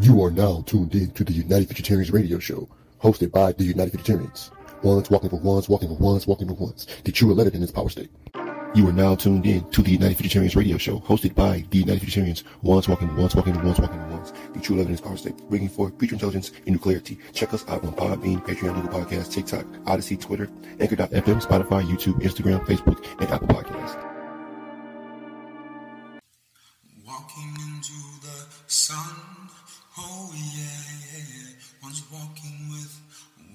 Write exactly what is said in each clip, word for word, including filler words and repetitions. You are now tuned in to the United Fututarians radio show, hosted by the United Fututarians. Ones walking for ones, walking for ones, walking for ones. The true eleven in its power state. You are now tuned in to the United Fututarians radio show, hosted by the United Fututarians. Ones walking for ones, walking for ones, walking for ones. The true eleven in its power state. Bringing forth future intelligence and new clarity. Check us out on Podbean, Patreon, Google Podcasts, TikTok, Odyssey, Twitter, Anchor dot F M, Spotify, YouTube, Instagram, Facebook, and Apple Podcasts. Walking into the sun. Oh yeah, yeah. One's walking with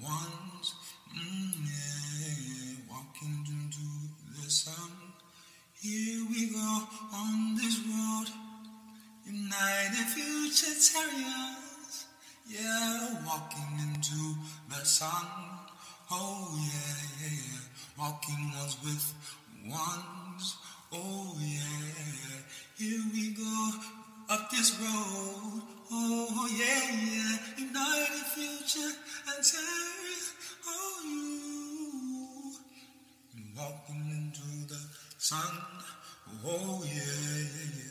ones, mm, yeah. Walking into the sun. Here we go on this road, united Fututarians. Yeah, walking into the sun. Oh yeah, yeah, yeah. Walking ones with ones. Oh yeah, here we go up this road. Oh yeah, yeah, united future and terror. Oh you, walking into the sun. Oh yeah, yeah,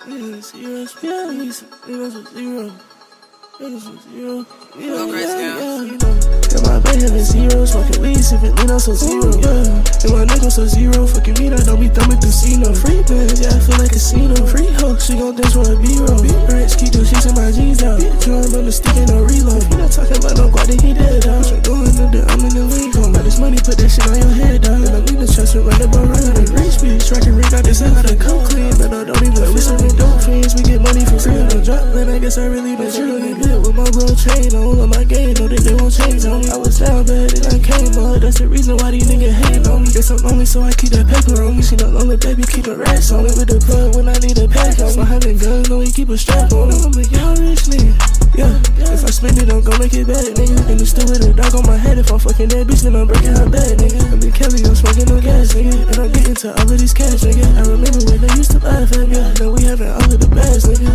yeah. Zero, zero, zero, zero. Got my bed having zero, smoking weed, sipping Lino, so zero. Yeah, and my nigga so zero, fucking me, I don't be thumbing through casino. Free bands, yeah, I feel like casino. Free hoe, she gon' dance with a B-roll. Big rich, keep those shit in my jeans down. Big drum on the stick and no reload. He not talking about no guard, he dead out. What you doing under? I'm in the league. Don't let this money, put that shit on your head, dog. And I leave the trust with my number running. Rich bitch, rockin' rig, I just had to come clean, but I don't even listen to dope fiends. We get money from free, no drop, man, I guess I really been chillin'. With my bro chain on, on my game, know that they won't change on me. I was down bad and I came up, that's the reason why these niggas hate on me. Guess I'm lonely, so I keep that paper on me. She not lonely, baby, keep her rats on it. With the plug when I need a pack on me. So I having guns, only keep a strap on it. I'm a young rich nigga, yeah. If I spend it, I'm gon' make it bad, nigga. And it's still with a dog on my head. If I'm fucking that bitch, then I'm breaking her bed, nigga. I'm in Kelly, I'm smoking no gas, nigga. And I'm getting to all of these cash, nigga. I remember when they used to laugh at me. Now we having all of the bags, nigga.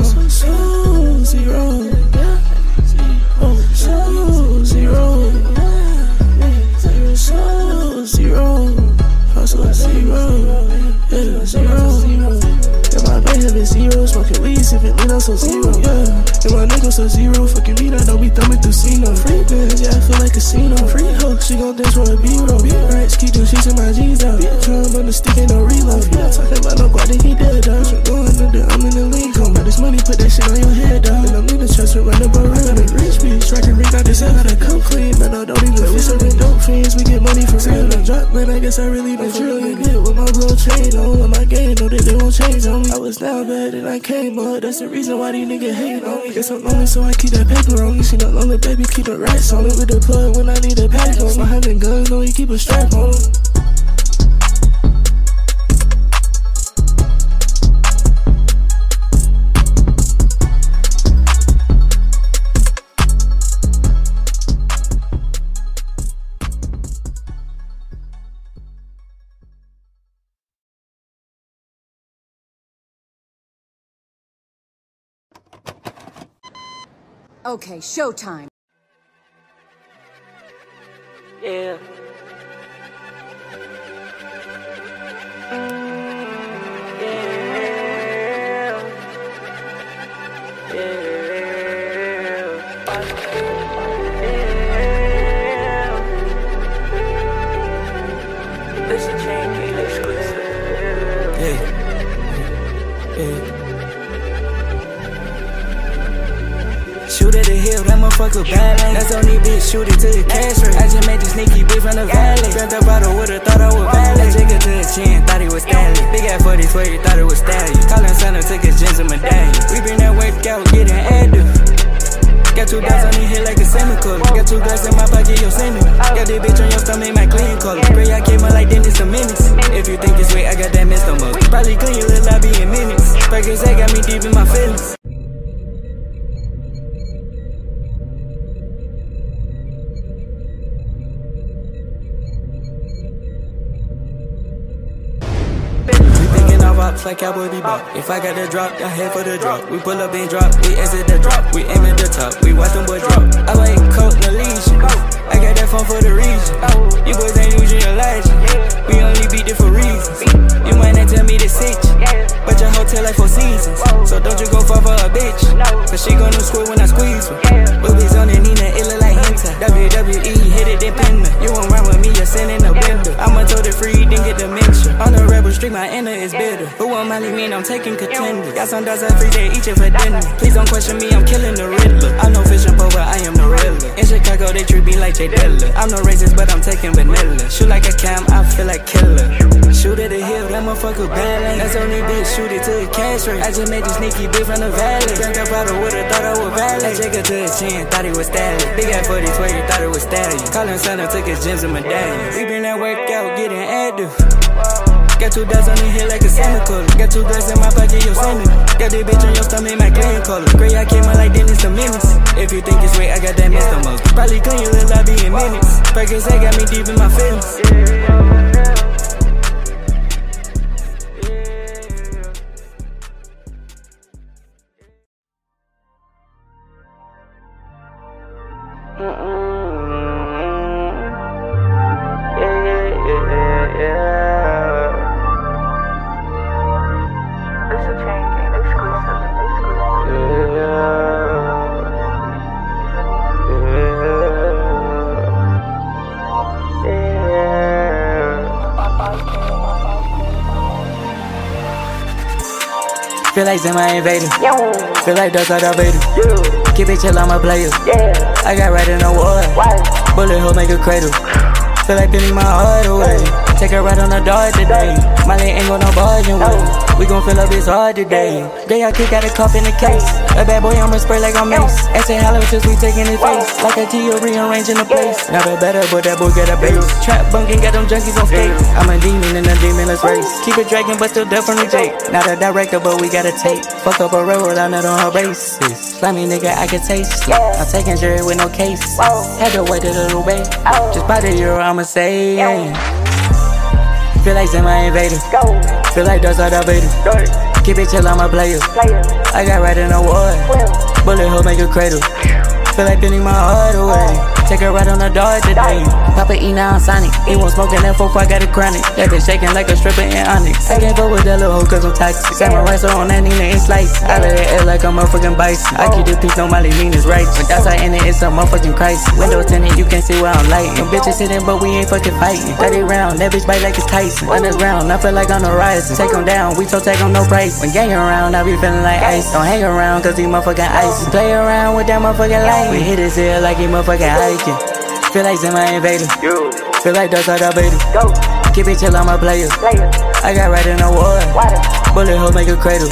So, so zero, oh, so zero, zero, so zero, hustle zero, yeah, zero, yeah, my bag having zero, smoking weed, sipping lean, I'm so zero, yeah, and my nigga so zero, fucking me, I don't be thumbing through casino. Free bands, yeah, I feel like casino. Free hook, she gon' dance with a B-roll. Big rats, keep them sheets in my jeans out. Big drum on the stick, ain't no reload. You not talking about no guard, he dead, dog. What you doing under? I'm in the league, come by this money, put that shit on your head, dog. And I'm in the trust with running by running. I got a rich bitch, rockin' ring, I just had to come clean, man, I don't even feel it. Dope fiends, we get money for real. No drop, man, I guess I really been drilling it with my bro chain on. On my game, know that they won't change on me. I was down bad and I came up, that's the reason why these niggas hate on me. Guess I'm lonely, so I keep that paper on me. She not lonely, baby, keep her rats on me. With the plug when I need a pack on me. I having guns, no, you keep a strap on me. Okay, showtime. Yeah. That's on these bitch, shoot it to the cash rate. I just made this sneaky bitch from the valley. Bent up out of water, thought I was valid. That jigger to the chin, thought he was Stanley. Big ass forty-two, thought it was Stanley. Callin' Santa, took his gems and medallion. We been that way, gal, getting active. Got two dots on your head like a semicolon. Got two guys in my pocket, yo, send me. Got this bitch on your stomach, my clean color. Spray, I came up like Dennis the Menace. If you think this way, I got that Mister Mug. Probably clean your little lobby in minutes. Perkins, that got me deep in my feelings. Like I would be back. If I got the drop, I head for the drop. We pull up and drop, we exit the drop. We aim at the top, we watch them boys drop. I like coke, no leash. I I got that phone for the reason. You boys ain't using your logic. We only beat it for reasons. You might not tell me the sitch, but your hotel like Four Seasons. So don't you go far for a bitch, cause she gon' screw when I squeeze her. Boobies on the Nina, it look like Hinta. W W E, hit it, then pin her. You won't run with me, you're sending a blender. I'ma told it free, then get dementia. On the rebel street, my inner is bitter. Who won't Molly mean I'm taking contenders? Got some dogs I free, they eat you for dinner. Please don't question me, I'm killing the Riddler. I'm no fishing pole, but I am the Riddler. In Chicago, they treat me like Jay Dilla. I'm no racist, but I'm taking vanilla. Shoot like a cam, I feel like killer. Shoot at the hip, that motherfucker balling. That's only bitch, shoot it to a cash rate. I just made this sneaky bitch from the valley. Drank a bottle, would've thought I was valid. I check her to his chin, thought he was stallion. Big ass forty, twenty, thought it was stallion. Colin Sandler took his gems and medallions. We been at workout, getting active. Got two dots on the head like a salmon color. Got two girls in my pocket, yo salmon. Got this bitch on your stomach, my clan color. Gray, I came out like Dennis the Menace. If you think it's way, I got that Mister Most. Probably clean your little lobby in minutes. Perkins, they got me deep in my feelings. Feel like Zim, I invaded. Feel like Dust, I Vader. Keep it chill, I'm a player. I got right in the water. Bullet hole, make a cradle. Feel like feeling my heart away. Take a ride on the dog today. Molly ain't got no bargain with. We gon' fill up his heart today. They got kick out a cup in the case. A bad boy, I'ma spray like I'm Mace. It's a hollow twist, we taking his face. Like a T O rearranging the place. Never better, but that boy got a base. Trap bunking, got them junkies on fake. I'm a demon in a demonless race. Keep it dragging, but still deaf from the Jake. Not a director, but we got a tape. Fuck up a railroad, I nut on her basis. Slimy nigga, I can taste it. I'm taking jury with no case. Had to wait a little bit. Just by the euro, I'ma say. Feel like Zim, I invaded. Feel like Dust, I Vader. Keep it chill, I'm a player. I got right in the water. Bullet hole, make a cradle. Feel like feeling my heart away. Take a ride on the dog today. Papa E now I'm Sonic. He won't smoke in that fork, I got a chronic. That bitch shaking like a stripper in Onyx. I can't fuck with that little hoe cause I'm toxic. Samurai so on that Nina and slice. I let it air like a motherfucking bison. I keep the peace, no Molly mean it's right. But that's how in it, it's a motherfucking crisis. Windows tinted, you can't see where I'm lighting. Them bitches sitting, but we ain't fucking fighting. thirty round, that bitch bite like it's Tyson. Underground, I feel like I'm the rising. Take them down, we so take on no price. When gang around, I be feeling like ice. Don't hang around cause he motherfucking ice. Play around with that motherfucking light. We hit his ear like he motherfucking hiking. Feel like Zim, I invaded. Feel like Dust, I Vader. Keep it chill, I'm a player. I got right in the water. Bullet hole, make a cradle.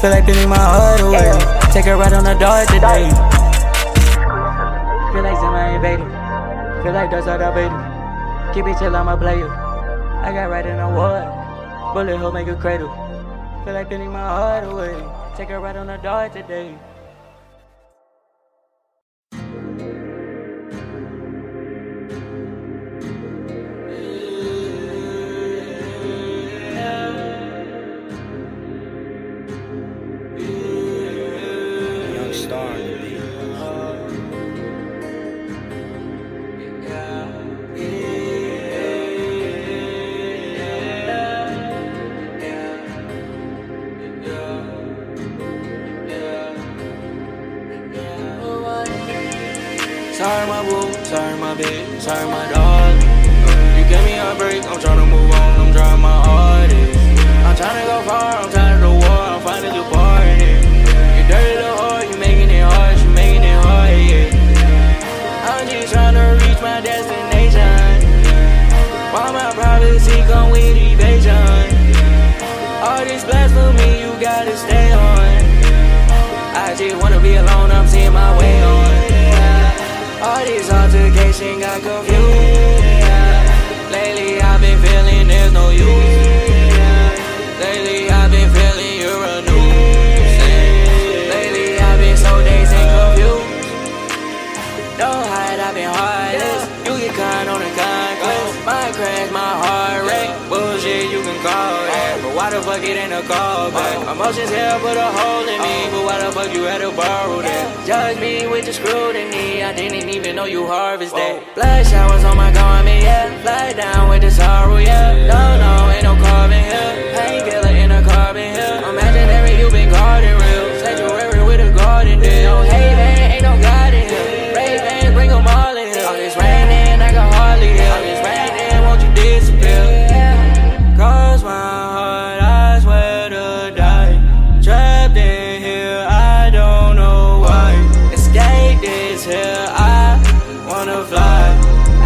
Feel like feeling my heart away. Take a ride on the dog today. Feel like Zim, I invaded. Feel like Dust, I Vader. Keep it chill, I'm a player. I got right in the water. Bullet hole, make a cradle. Feel like feeling my heart away. Take a ride on the dog today. Sorry my boo, sorry my bitch, sorry my dog. You give me a break, I'm tryna move on, I'm trying my hardest. I'm tryna go far, I'm tired of the war, I'm finally party. You dirty little heart, you making it hard, you making it hard, yeah. I'm just tryna reach my destination. Why my privacy come with evasion? All this blasphemy, you gotta stay on. I just wanna be alone, I'm seeing my way on. All these altercations got confused. Lately I've been feeling there's no use. Lately I've been feeling you're a nuisance. Lately I've been so dazed and confused. Don't hide, I've been heartless. You get kind on the conquest. My crash, my heart rate. Bullshit, you can call that. But why water bucket and a call back. Emotions hell put a hole in me, but why the fuck you had to borrow that? Judge me with the scrutiny, I didn't even know you harvest that. Blood showers on my garment, yeah. Fly down with the sorrow, yeah. No, no, ain't no carbon here. Painkiller in a carbon here. Imaginary, you been guarding real. Sanctuary with a garden deal. No hate, man, ain't no God in here. Ray Bans, bring them all in here. All this raining, I can hardly hear. All this raining, won't you disappear? Cross my heart, I swear to die. Trapped in here, I don't know why. Escape this here, I wanna fly.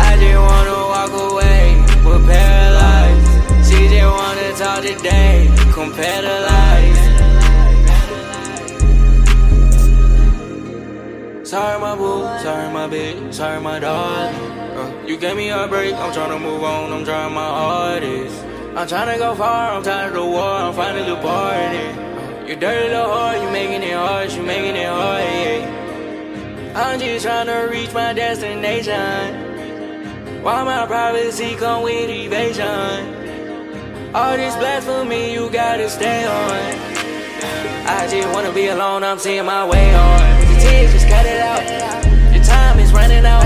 I just wanna walk away, we're paralyzed. She just wanna talk today, compare to life. Sorry my boo, sorry my bitch, sorry my dog. uh, You gave me a break, I'm tryna move on, I'm trying my hardest. I'm tryna go far, I'm tired of the war, I'm finally party. You dirty little whore, you making it hard, you making it hard, yeah. I'm just tryna reach my destination. Why my privacy come with evasion? All this blasphemy, you gotta stay on. I just wanna be alone, I'm seeing my way hard. The tears just cut it out. The time is running out.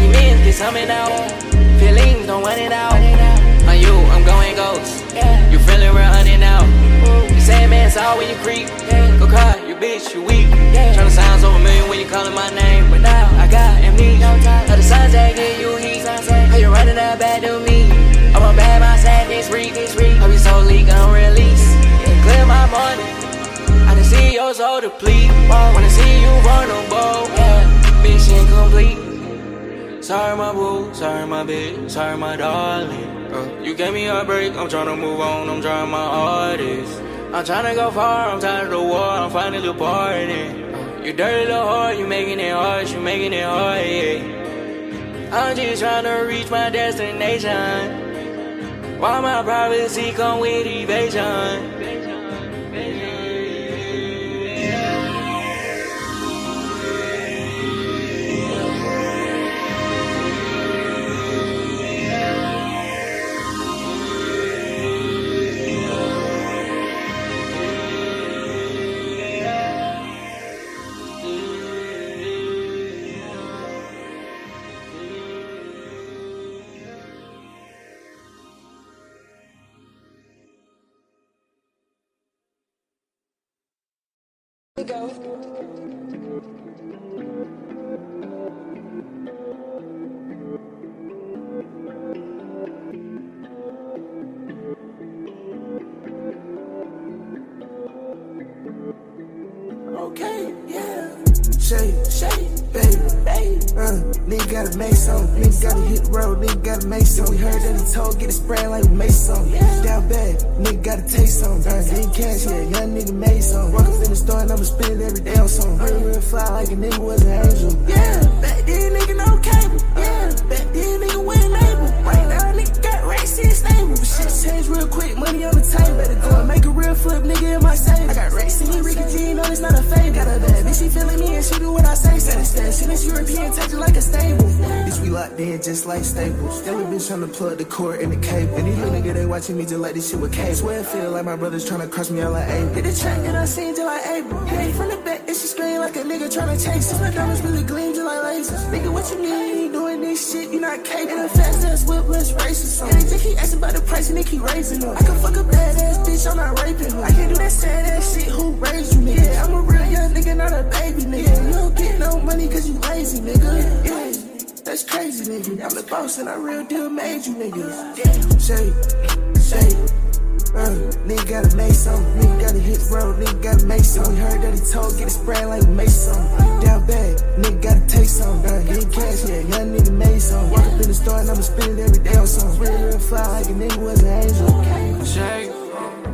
The men get coming out. Feelings don't run it out. On you, I'm going ghost. You feeling real honey now. The same man's all when you creep. Go cry, you bitch, you weak. Tryna sound so familiar when you calling my name, but now I got amnesia. How the sun's taking you heat. How you running that back to me? I'm a bad my sadness reek. Hope you so leak, I'm released. Clear my money. I can see your soul deplete. Wanna see you vulnerable. Mission complete. Sorry my boo, sorry my bitch, sorry my darling. Uh, you gave me a break, I'm tryna move on, I'm trying my hardest. I'm tryna go far, I'm tired of the war, I'm finally partying. Uh, you dirty little whore, you making it hard, you making it hard, yeah. I'm just tryna reach my destination. Why my privacy come with evasion? Okay, yeah. Shady, shady, baby, baby. Uh, nigga gotta make some. Nigga gotta hit the road, nigga gotta make some. We heard that he told, get it sprayed like we made some. Yeah. Down bad, nigga gotta taste some. Burn nigga cash, yeah, young nigga made some. Walk up in the store and I'ma spend it every day on some. Hurry real fly like a nigga was an angel. Yeah, back then nigga no cable. Yeah, back then nigga wasn't able. Right now nigga got racks and stable. But shit change real quick, money on the table. Better go and make a real flip, nigga in my savings. I got racks in me, Ricky G, no it's not a fame. Got a bad bitch, she feeling me and she do what I say. Said instead, she this European, touch it like a stable. Bitch, we locked in just like Staples. Every bitch trying to plug the cord in the cable. And these little niggas, they watching me just like this shit with cable. Swear it feel like my brother's trying to cross me out like Abel. Hit the track that I seen just like Abel. Hey, from the back, and she scream like a nigga trying to chase us. My diamonds really gleam just like lasers. Nigga, what you mean? You ain't doing this shit, you not capable. And a fast ass whip, let's race or something. And they keep asking about the price and they keep raising up. I can fuck a bad ass bitch, I'm not raping her. I can't do that sad ass shit, who raised you, nigga? Yeah, I'm a real young nigga, not a baby, nigga. Yeah. You don't get no money cause you lazy, nigga. Yeah. Yeah. That's crazy, nigga. I'm the boss and I real deal made you, nigga. Shake, shake. Uh, nigga gotta make some. Nigga gotta hit the road, nigga gotta make some. We heard that he told, get it sprayed like we made some. Down bad, nigga gotta take some. Burn nigga cash, yeah, young nigga made some. Walk up in the store and I'ma spend it every day on some. Real, real fly like a nigga was an angel. Shake,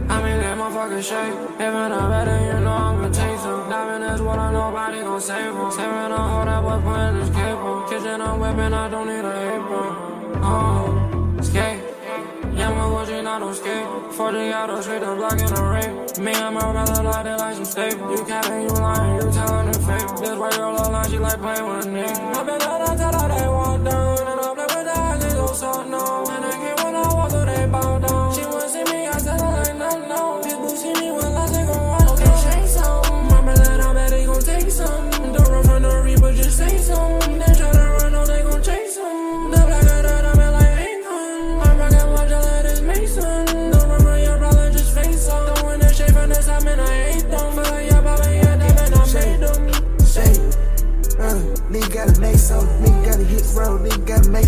I'm in that motherfucking shape. If I'm not better, you know I'm gonna take some. Diving is water, nobody gon' save them. Saving a hold up, we're putting this cable. Kitchen, I'm whipping, I don't need a apron. Oh, skate. Yeah, my watching, I don't skate. forty out of street, the block in a rape. Me and my brother locked it like some staple. You counting, you lying, you telling the fake. This white girl online, she like playing with a nigga. I've been out of town, all they walk down. And I play with the eyes, they go so no. And I get when I walk through, they bow down. She wants to see me, I said I like nothing.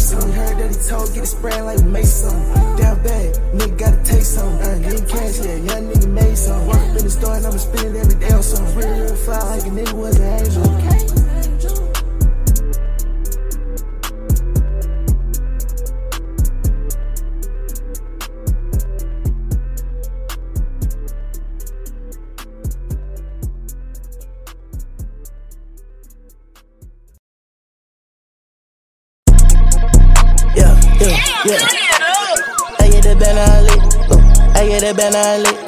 Mason. Heard that he told, get it sprayed like Mason. Down bad, nigga gotta taste some. Earn lean cash, yeah, young nigga made some. Work in the store and I'ma spend it every day on some. Real, real fly like a nigga was an angel. Yeah, I get the band on lit. I get the band on lit.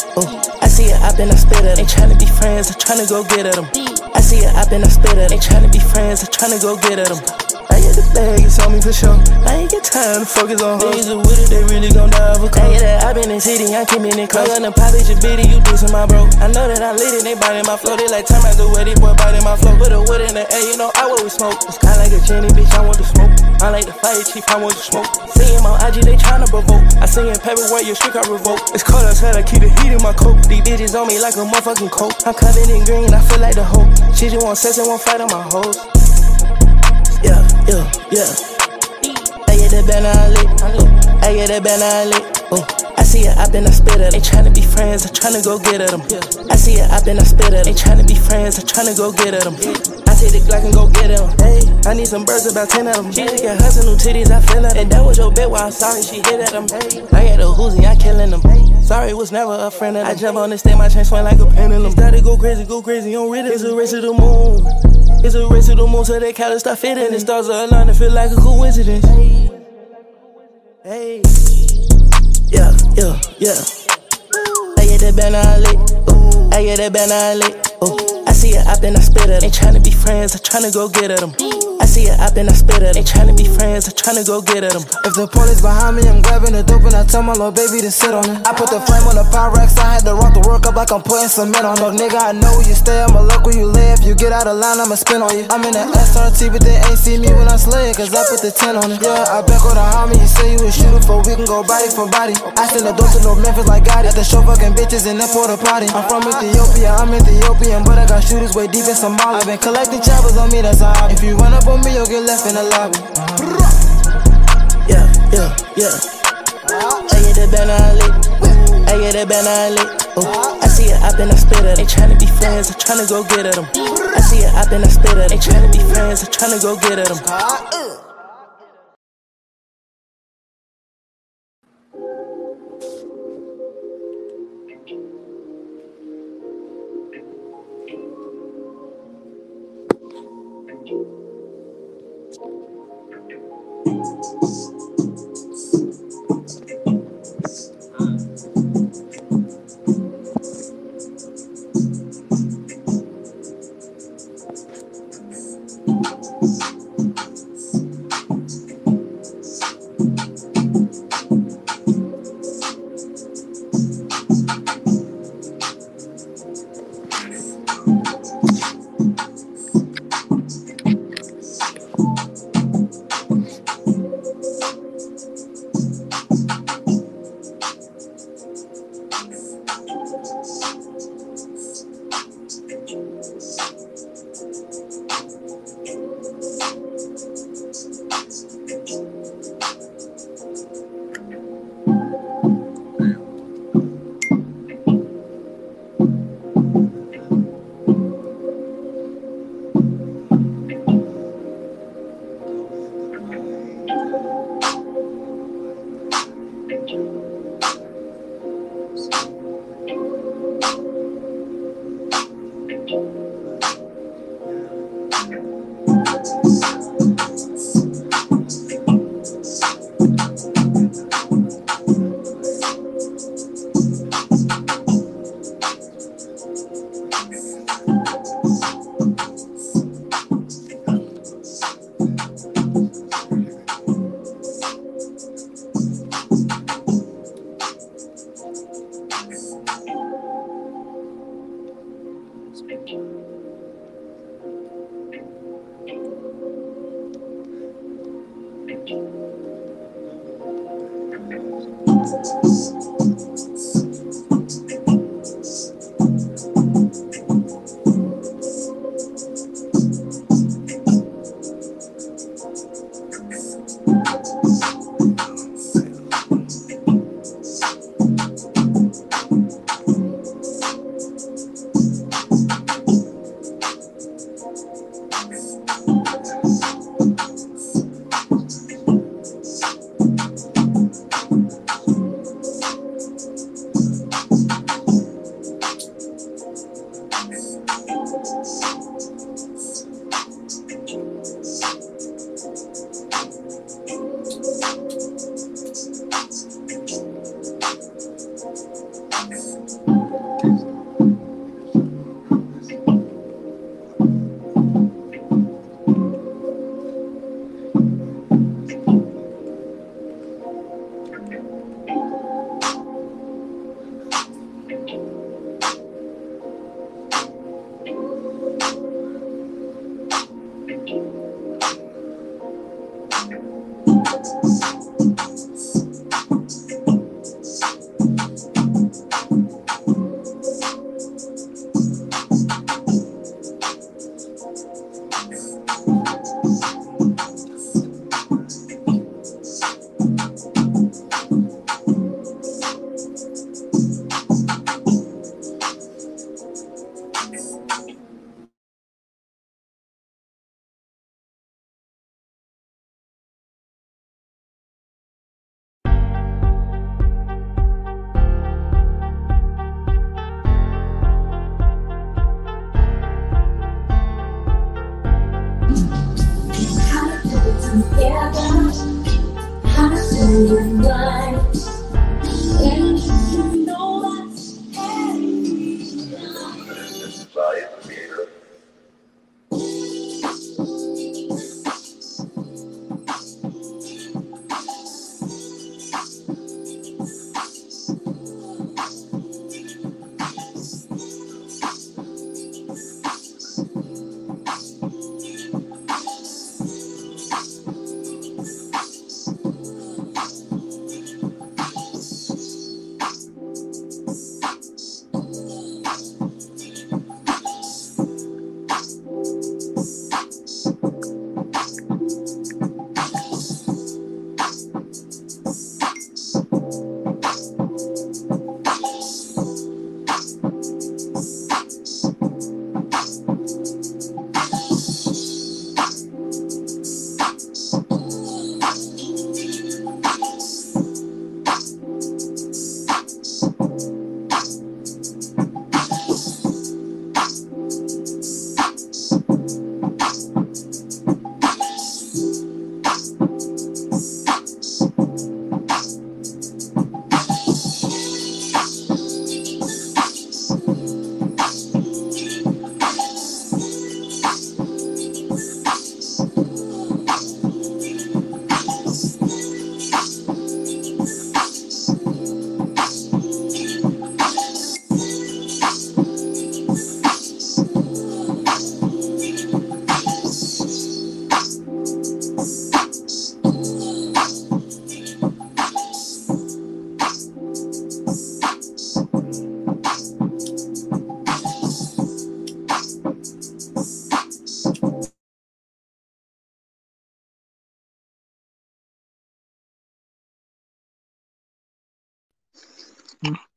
I see it up and I spit at them. Ain't tryna be friends, I tryna go get at them. I see it up and I spit at them. Ain't tryna be friends, I tryna go get at them. I get the bag, it's on me for sure. I ain't get time to focus on hoes. These are with it, they really gon' die of a cold. I get that, I been in the city, I came in and close. I'm gonna pop it, your bitty, you dissing my bro. I know that I lit it, they biting my flow. They like time after where they boy biting my flow. With a wood in the air, you know I what we smoke. It's kinda like a genie, bitch, I want to smoke. I like the fire chief, I want to smoke. See him on I G, they tryna provoke. I sing in paperwork, your street I revoke. It's cold outside, I keep the heat in my coat. These bitches on me like a motherfucking coat. I'm covered in green, I feel like the hoe. She just want sex and won't fight on my hoes. Yeah, yeah, yeah. I get that band on lit. I get that band on lit. I see it up and I spit at them. Ain't tryna be friends, I tryna go get at them. I see it up and I spit at them. Ain't tryna be friends, I tryna go get at them. I take the Glock and go get at them. Hey, I need some birds, about ten of them. She just got hustling new titties, I feel at them. And that was your bet while I'm sorry, she hit at them. I got the Uzi, I killing them. Sorry, was never a friend of them. I jump on this thing, my chain swing like a pendulum. Started go crazy, go crazy, on Reddit. It's a race to the moon. It's a race to the moon, so they gotta stop fitting. The stars are aligned, it feel like a coincidence. Hey, hey. Yeah, yeah, yeah. I get that band on lit. I get that band on lit. I see it up and I spit at them. Ain't tryna be friends, I tryna go get at them. I see it up and I spit at them. Ain't tryna be friends, I tryna go get at them. If the police behind me, I'm grabbing the dope and I tell my little baby to sit on it. I put the flame on the Pyrex, I had to rock the work up like I'm putting cement on it. Nigga, I know where you stay, I'ma look where you live. You get out of line, I'ma spin on you. I'm in the S R T, but they ain't see me when I slay it, cause I put the ten on it. Yeah, I back on the homie, you say you was shooting for we can go body for body. I send the dope to no Memphis like Gotti. At the show fucking bitches in that porta potty. I'm from Ethiopia, I'm Ethiopian, but I got shooters way deep in Somalia. I been collecting choppers on me, that's all. If you run up on me, you'll get left in the lobby. Yeah, yeah, yeah. I get that band on lit. I get that band on lit. I see it up and I spit at them. Ain't tryna be friends, I tryna go get at them. I see it up and I spit at them. Ain't tryna be friends, I tryna go get at them. Thank you.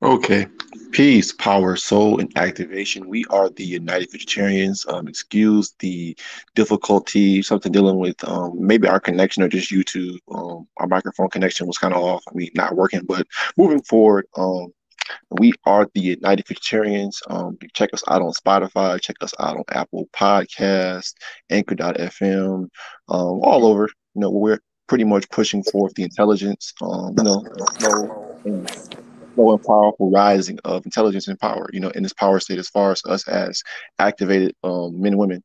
Okay. Peace, power, soul, and activation. We are the United Futuritarians. Um, excuse the difficulty, something dealing with um, maybe our connection or just YouTube. Um, our microphone connection was kind of off. I mean, not working, but moving forward, um, we are the United Futuritarians. Um, check us out on Spotify. Check us out on Apple Podcasts, Anchor dot F M, um, all over. You know, we're pretty much pushing forth the intelligence, um, you know, no, no, slow and powerful rising of intelligence and power, you know, in this power state as far as us as activated um, men and women,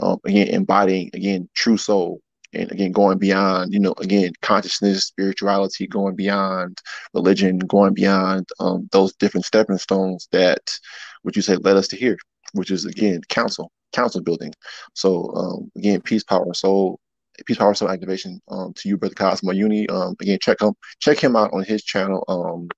um, again, embodying, again, true soul, and again, going beyond, you know, again, consciousness, spirituality, going beyond religion, going beyond um, those different stepping stones that, what you say, led us to here, which is, again, council, council building. So, um, again, peace, power, soul, peace, power, soul activation um, to you, Brother Cosmo Uni. Um, again, check him, check him out on his channel, um,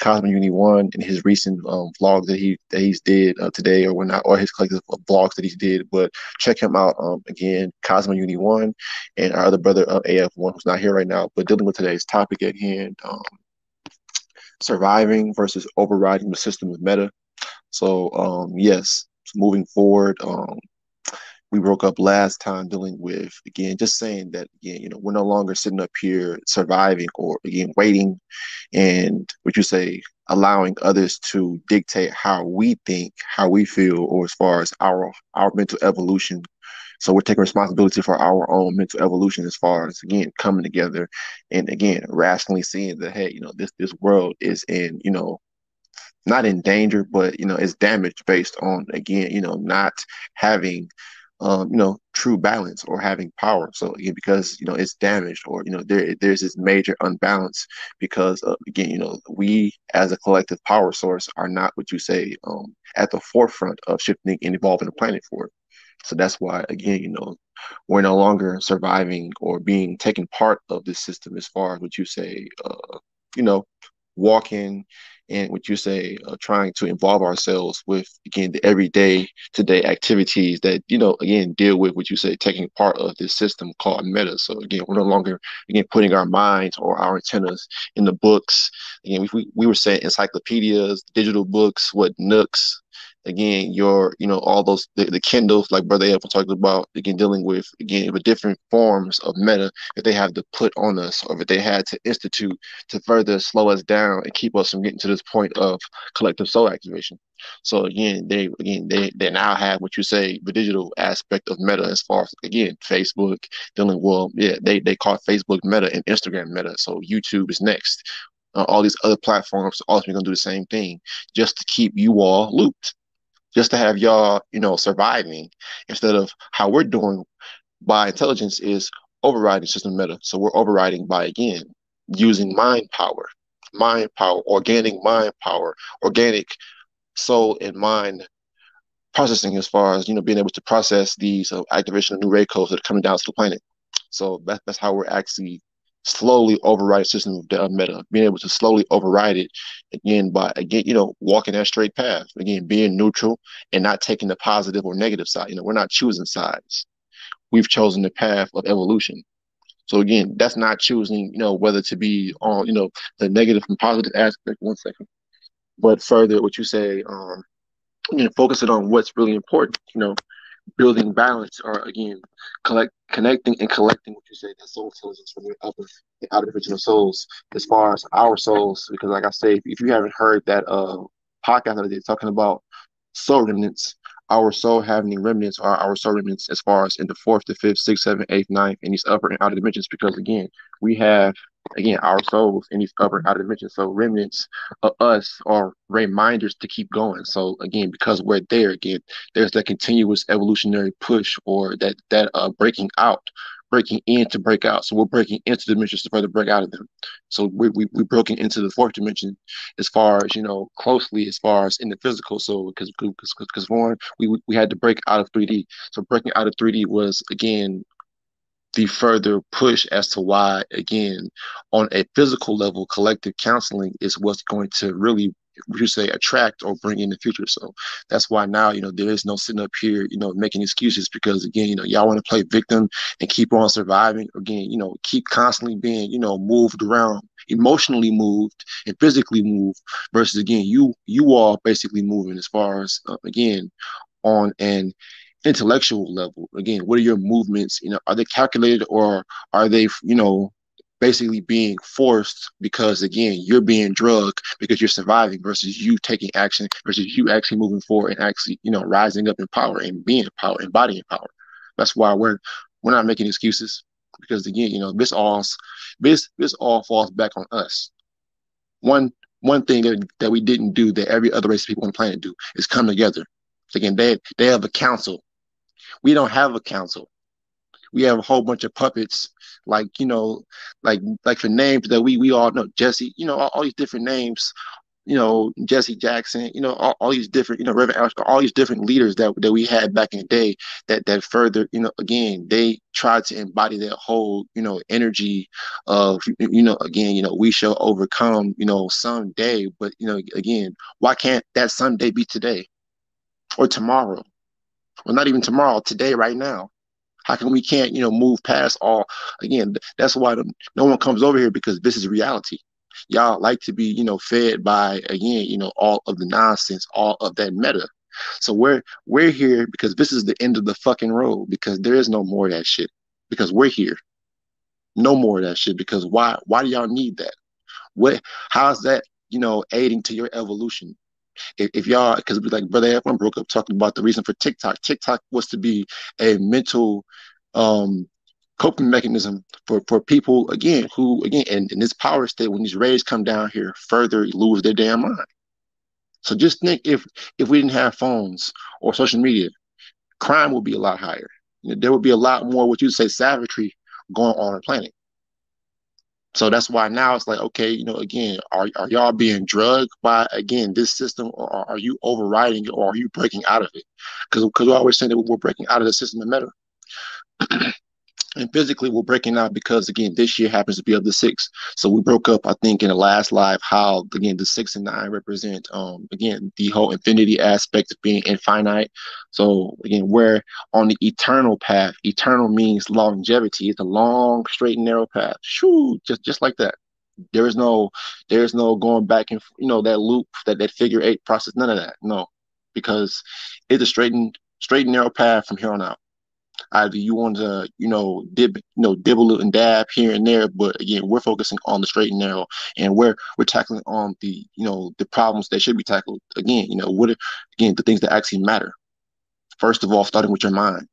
Cosmo Uni One, and his recent um, vlog that he that he's did uh, today or whatnot, or his collective vlogs that he's did. But check him out um, again, Cosmo Uni One, and our other brother uh, A F One, who's not here right now, but dealing with today's topic at hand: um, surviving versus overriding the system of meta. So um, yes, moving forward. Um, We broke up last time dealing with, again, just saying that, again, you know, we're no longer sitting up here surviving or, again, waiting and, what you say, allowing others to dictate how we think, how we feel, or as far as our our mental evolution. So we're taking responsibility for our own mental evolution as far as, again, coming together and, again, rationally seeing that, hey, you know, this this world is in, you know, not in danger, but, you know, it's damaged based on, again, you know, not having Um, you know, true balance or having power. So again, because, you know, it's damaged or, you know, there there's this major unbalance because, uh, again, you know, we as a collective power source are not, what you say, um, at the forefront of shifting and evolving the planet for it. So that's why, again, you know, we're no longer surviving or being taken part of this system as far as, what you say, uh, you know, walking and, what you say, uh, trying to involve ourselves with, again, the everyday today activities that, you know, again, deal with, what you say, taking part of this system called meta. So again, we're no longer, again, putting our minds or our antennas in the books. Again, we, we were saying encyclopedias, digital books, what, nooks, again, your, you know, all those, the, the Kindles, like Brother Ed was talking about, again, dealing with, again, with different forms of meta that they have to put on us, or that they had to institute to further slow us down and keep us from getting to this point of collective soul activation. So again, they again they, they now have what you say the digital aspect of meta, as far as again Facebook dealing well yeah they they call Facebook meta and Instagram meta. So YouTube is next. Uh, all these other platforms are also going to do the same thing, just to keep you all looped, just to have y'all you know surviving, instead of how we're doing by intelligence is overriding system meta. So we're overriding by again using mind power, mind power, organic mind power, organic soul and mind processing, as far as you know being able to process these uh, activation of new ray codes that are coming down to the planet. So that, that's how we're actually slowly override the system of uh, meta, being able to slowly override it again by again you know walking that straight path, again being neutral and not taking the positive or negative side. You know we're not choosing sides. We've chosen the path of evolution. So again, that's not choosing you know whether to be on you know the negative and positive aspect. One second. But further, what you say, um, you know, focusing on what's really important, you know, building balance, or again, collect, connecting and collecting what you say, that soul intelligence from your other, the outer dimensional souls, as far as our souls, because like I say, if you haven't heard that uh, podcast that I did talking about soul remnants, our soul having remnants are our soul remnants as far as in the fourth, the fifth, sixth, seventh, eighth, ninth, and these upper and outer dimensions, because again, we have Again, our souls in these upper and outer dimensions. So remnants of us are reminders to keep going. So again, because we're there again, there's that continuous evolutionary push, or that that uh, breaking out, breaking in to break out. So we're breaking into dimensions to further break out of them. So we we we broken into the fourth dimension, as far as you know, closely as far as in the physical. So because because because one, we we had to break out of three D. So breaking out of three D was again the further push as to why, again, on a physical level, collective counseling is what's going to really, would you say, attract or bring in the future. So that's why now, you know, there is no sitting up here, you know, making excuses, because again, you know, y'all want to play victim and keep on surviving. Again, you know, keep constantly being, you know, moved around, emotionally moved and physically moved, versus again, you you all basically moving as far as, uh, again, on an intellectual level. Again, what are your movements? You know, are they calculated, or are they, you know, basically being forced, because again, you're being drugged because you're surviving, versus you taking action, versus you actually moving forward and actually, you know, rising up in power and being power, embodying power. That's why we're we're not making excuses, because again, you know, this all this this all falls back on us. One one thing that, that we didn't do that every other race of people on the planet do is come together. Again, they they have a council. We don't have a council. We have a whole bunch of puppets, like, you know, like like for names that we we all know. Jesse, you know, all, all these different names, you know, Jesse Jackson, you know, all, all these different, you know, Reverend Alex, all these different leaders that that we had back in the day, that that further, you know, again, they tried to embody that whole, you know, energy of, you know, again, you know, we shall overcome, you know, someday. But, you know, again, why can't that someday be today or tomorrow? Well, not even tomorrow, today, right now. How come we can't, you know, move past all? Again, that's why no one comes over here, because this is reality. Y'all like to be, you know, fed by, again, you know, all of the nonsense, all of that meta. So we're we're here because this is the end of the fucking road, because there is no more of that shit, because we're here. No more of that shit, because why? Why do y'all need that? What? How is that, you know, aiding to your evolution? If y'all, because like Brother Edwin broke up talking about the reason for TikTok. TikTok was to be a mental um, coping mechanism for, for people, again, who, again, in, in this power state, when these rays come down here, further lose their damn mind. So just think, if if we didn't have phones or social media, crime would be a lot higher. There would be a lot more, what you say, savagery going on on the planet. So that's why now it's like, okay, you know, again, are, are y'all being drugged by, again, this system, or are you overriding it, or are you breaking out of it? Because we're always saying that we're breaking out of the system of meta. And physically, we're breaking out because, again, this year happens to be of the six. So we broke up, I think, in the last live, how, again, the six and nine represent, um, again, the whole infinity aspect of being infinite. So, again, we're on the eternal path. Eternal means longevity. It's a long, straight, and narrow path. Shoo, just just like that. There is no, there is no going back and, you know, that loop, that, that figure eight process, none of that. No. because it's a straight and, straight and narrow path from here on out. Either you want to, you know, dib, you know, dibble and dab here and there, but again, we're focusing on the straight and narrow, and we're we're tackling on the, you know, the problems that should be tackled. Again, you know, what are, again, the things that actually matter. First of all, starting with your mind.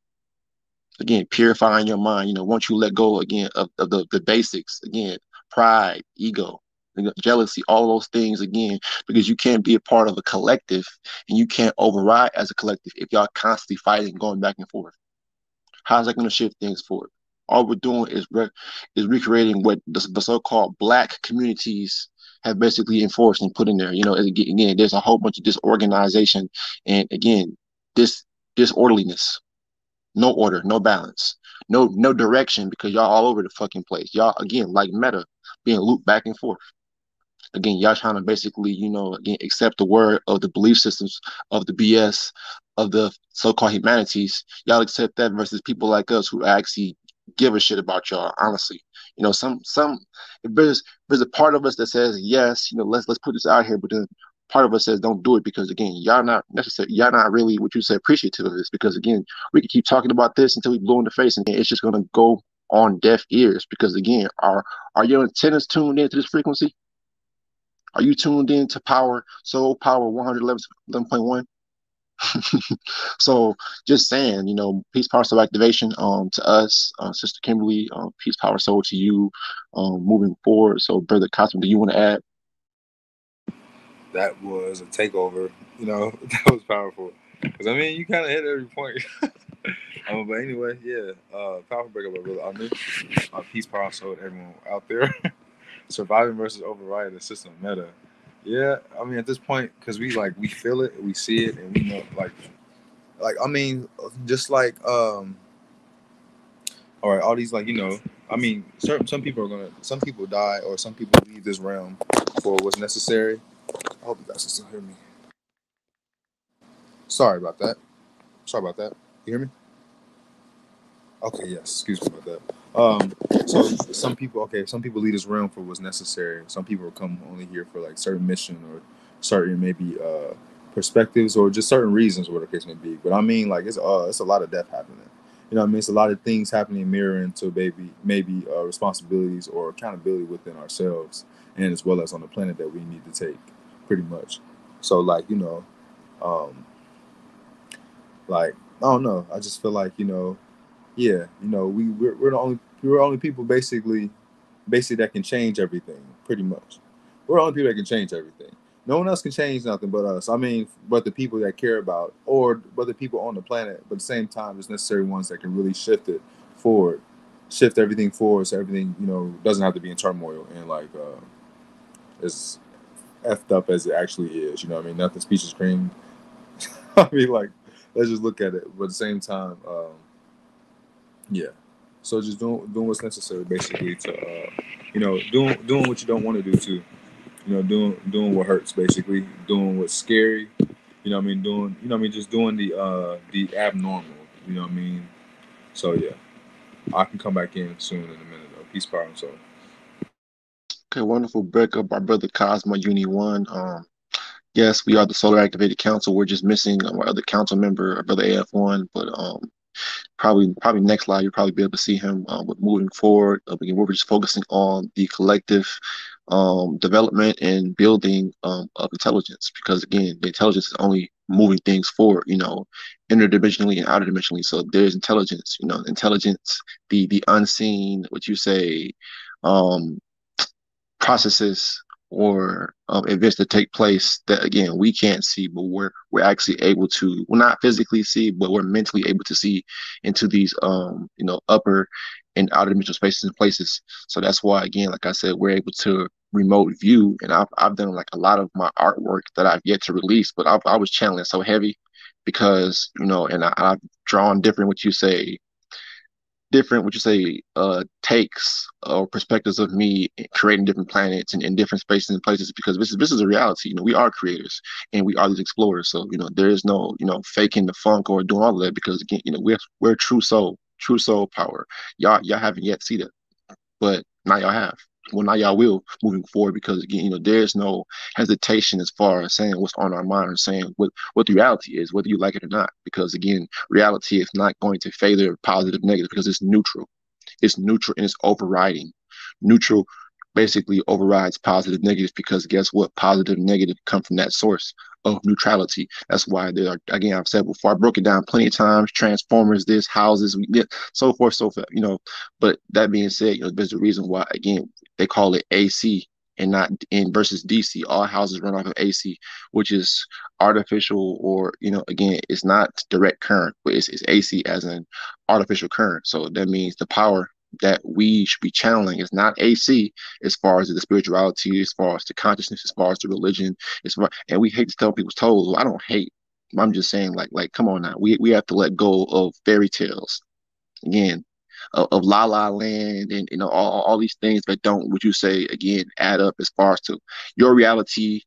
Again, purifying your mind. You know, once you let go again of, of the the basics, again, pride, ego, jealousy, all those things again, because you can't be a part of a collective, and you can't override as a collective if y'all constantly fighting, going back and forth. How's that going to shift things forward? All we're doing is re is recreating what the, the so-called black communities have basically enforced and put in there. You know, again, there's a whole bunch of disorganization, and again, this disorderliness, no order, no balance, no no direction, because y'all all over the fucking place. Y'all again, like Meta, being looped back and forth. Again, y'all trying to basically, you know, again, accept the word of the belief systems of the B S of the so-called humanities. Y'all accept that versus people like us who actually give a shit about y'all, honestly. You know, some, some, if there's, if there's a part of us that says, yes, you know, let's, let's put this out here, but then part of us says, don't do it, because again, y'all not necessary, y'all not really, what you say, appreciative of this, because again, we can keep talking about this until we blow in the face, and it's just going to go on deaf ears, because again, are, are your antennas tuned into this frequency? Are you tuned in to power, soul power one eleven point one? So just saying, you know, peace, power, soul activation um, to us, uh, Sister Kimberly, uh, peace, power, soul to you um, moving forward. So Brother Cosmo, do you want to add? That was a takeover. You know, that was powerful. Because, I mean, you kind of hit every point. um, but anyway, yeah, uh, powerful breakup of Brother Anu. Uh, peace, power, soul to everyone out there. Surviving versus overriding the system meta. Yeah, I mean, at this point, because we like we feel it, we see it, and we know, like, like I mean, just like, um, all right, all these, like, you know, I mean, certain some people are gonna, some people die, or some people leave this realm for what's necessary. I hope you guys can still hear me. Sorry about that. Sorry about that. You hear me? Okay, yes, excuse me about that. Um, so some people, okay, some people leave this realm for what's necessary. Some people come only here for like certain mission or certain maybe uh, perspectives or just certain reasons, whatever the case may be. But I mean, like it's uh, it's a lot of death happening. You know what I mean? It's a lot of things happening mirroring to maybe maybe uh, responsibilities or accountability within ourselves and as well as on the planet that we need to take, pretty much. So like, you know, um, like I don't know. I just feel like, you know. Yeah, you know, we we're, we're the only we're the only people basically, basically that can change everything. Pretty much, we're the only people that can change everything. No one else can change nothing but us. I mean, but the people that care about, or but the people on the planet. But at the same time, there's necessary ones that can really shift it forward, shift everything forward, so everything, you know, doesn't have to be in turmoil and like uh, as effed up as it actually is. You know what I mean? Nothing speechless cream. I mean, like, let's just look at it. But at the same time. Um, Yeah, so just doing doing what's necessary, basically, to uh, you know, doing doing what you don't want to do, too. You know, doing doing what hurts, basically, doing what's scary. You know what I mean? Doing, you know what I mean? Just doing the uh, the abnormal. You know what I mean? So yeah, I can come back in soon in a minute though. Peace, power, and soul. Okay, wonderful breakup by Brother Cosmo Uni One. Um, yes, we are the Solar Activated Council. We're just missing our other council member, Brother A F one, but um. Probably, probably next live you'll probably be able to see him. Uh, with moving forward, uh, again, we're just focusing on the collective um, development and building um, of intelligence, because again, the intelligence is only moving things forward, you know, interdimensionally and outerdimensionally. So there's intelligence, you know, intelligence, the the unseen, what you say, um, processes or um, events that take place that again we can't see, but we're we're actually able to, we're not physically see, but we're mentally able to see into these um you know upper and outer dimensional spaces and places. So that's why again, like I said, we're able to remote view, and I've I've done like a lot of my artwork that I've yet to release, but I've, I was channeling so heavy because you know, and I, I've drawn different what you say. different, what you say, uh, takes or uh, perspectives of me creating different planets and in different spaces and places, because this is this is a reality. You know, we are creators and we are these explorers. So you know, there is no you know faking the funk or doing all of that, because again, you know, we're we're true soul, true soul power. Y'all y'all haven't yet seen it, but now y'all have. well, now y'all will moving forward, because again, you know, there's no hesitation as far as saying what's on our mind or saying what, what the reality is, whether you like it or not. Because again, reality is not going to favor positive, negative, because it's neutral. It's neutral and it's overriding. Neutral basically overrides positive, negative, because guess what? Positive and negative come from that source of neutrality. That's why there are, again, I've said before, I broke it down plenty of times, transformers, this, houses, so forth, so forth, you know. But that being said, you know, there's a reason why, again, they call it A C and not in versus D C. All houses run off of A C, which is artificial, or, you know, again, it's not direct current, but it's, it's A C as an artificial current. So that means the power that we should be channeling is not A C as far as the spirituality, as far as the consciousness, as far as the religion, as far, and we hate to tell people's toes. Well, I don't hate. I'm just saying, like, like, come on now. We we have to let go of fairy tales, again, of, of La La Land, and you know all, all these things that don't, would you say, again, add up as far as to your reality,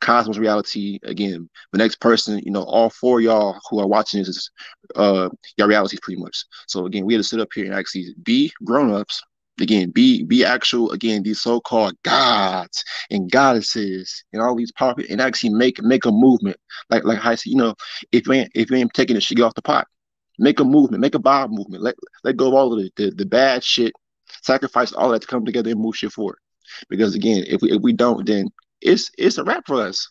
cosmos reality. Again, the next person, you know, all four of y'all who are watching this is uh your reality pretty much. So again, we had to sit up here and actually be grown-ups, again, be be actual, again, these so-called gods and goddesses and all these powerful, and actually make make a movement. Like like I say, you know, if you ain't if you ain't taking the shit off the pot, make a movement, make a vibe movement, let let go of all of the, the, the bad shit, sacrifice all that to come together and move shit forward. Because again, if we if we don't, then It's it's a wrap for us.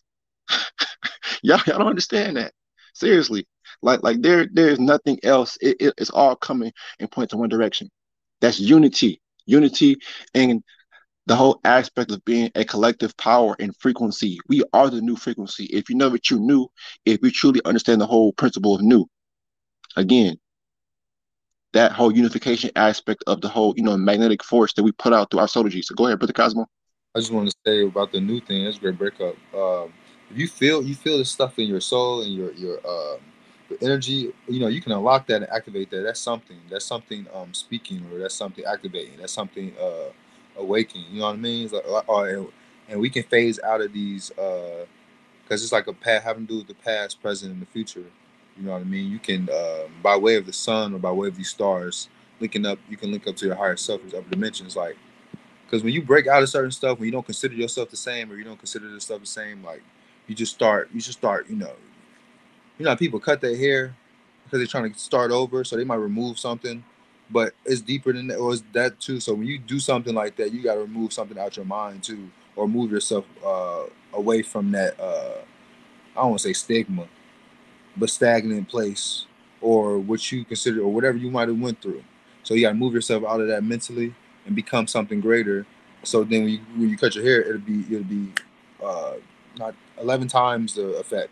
y'all, y'all don't understand that. Seriously. Like like there there's nothing else. It, it it's all coming and points in one direction. That's unity. Unity and the whole aspect of being a collective power and frequency. We are the new frequency. If you know what you knew, if you truly understand the whole principle of new, again, that whole unification aspect of the whole, you know, magnetic force that we put out through our solar G. So go ahead, Brother Cosmo. I just want to say about the new thing. That's a great breakup. Um, if you feel you feel this stuff in your soul and your your um, your energy, you know, you can unlock that and activate that. That's something. That's something um, speaking, or that's something activating. That's something uh, awakening. You know what I mean? It's like, or, and we can phase out of these because uh, it's like a path having to do with the past, present, and the future. You know what I mean? You can uh, by way of the sun or by way of these stars linking up. You can link up to your higher self, these upper dimensions, like. Because when you break out of certain stuff, when you don't consider yourself the same, or you don't consider this stuff the same, like you just start, you just start, you know, you know, how people cut their hair because they're trying to start over, so they might remove something, but it's deeper than that, or it's that too. So when you do something like that, you got to remove something out your mind too, or move yourself uh, away from that. Uh, I don't want to say stigma, but stagnant place, or what you consider, or whatever you might have went through. So you got to move yourself out of that mentally and become something greater. So then when you, when you cut your hair, it'll be it'll be uh, not eleven times the effect,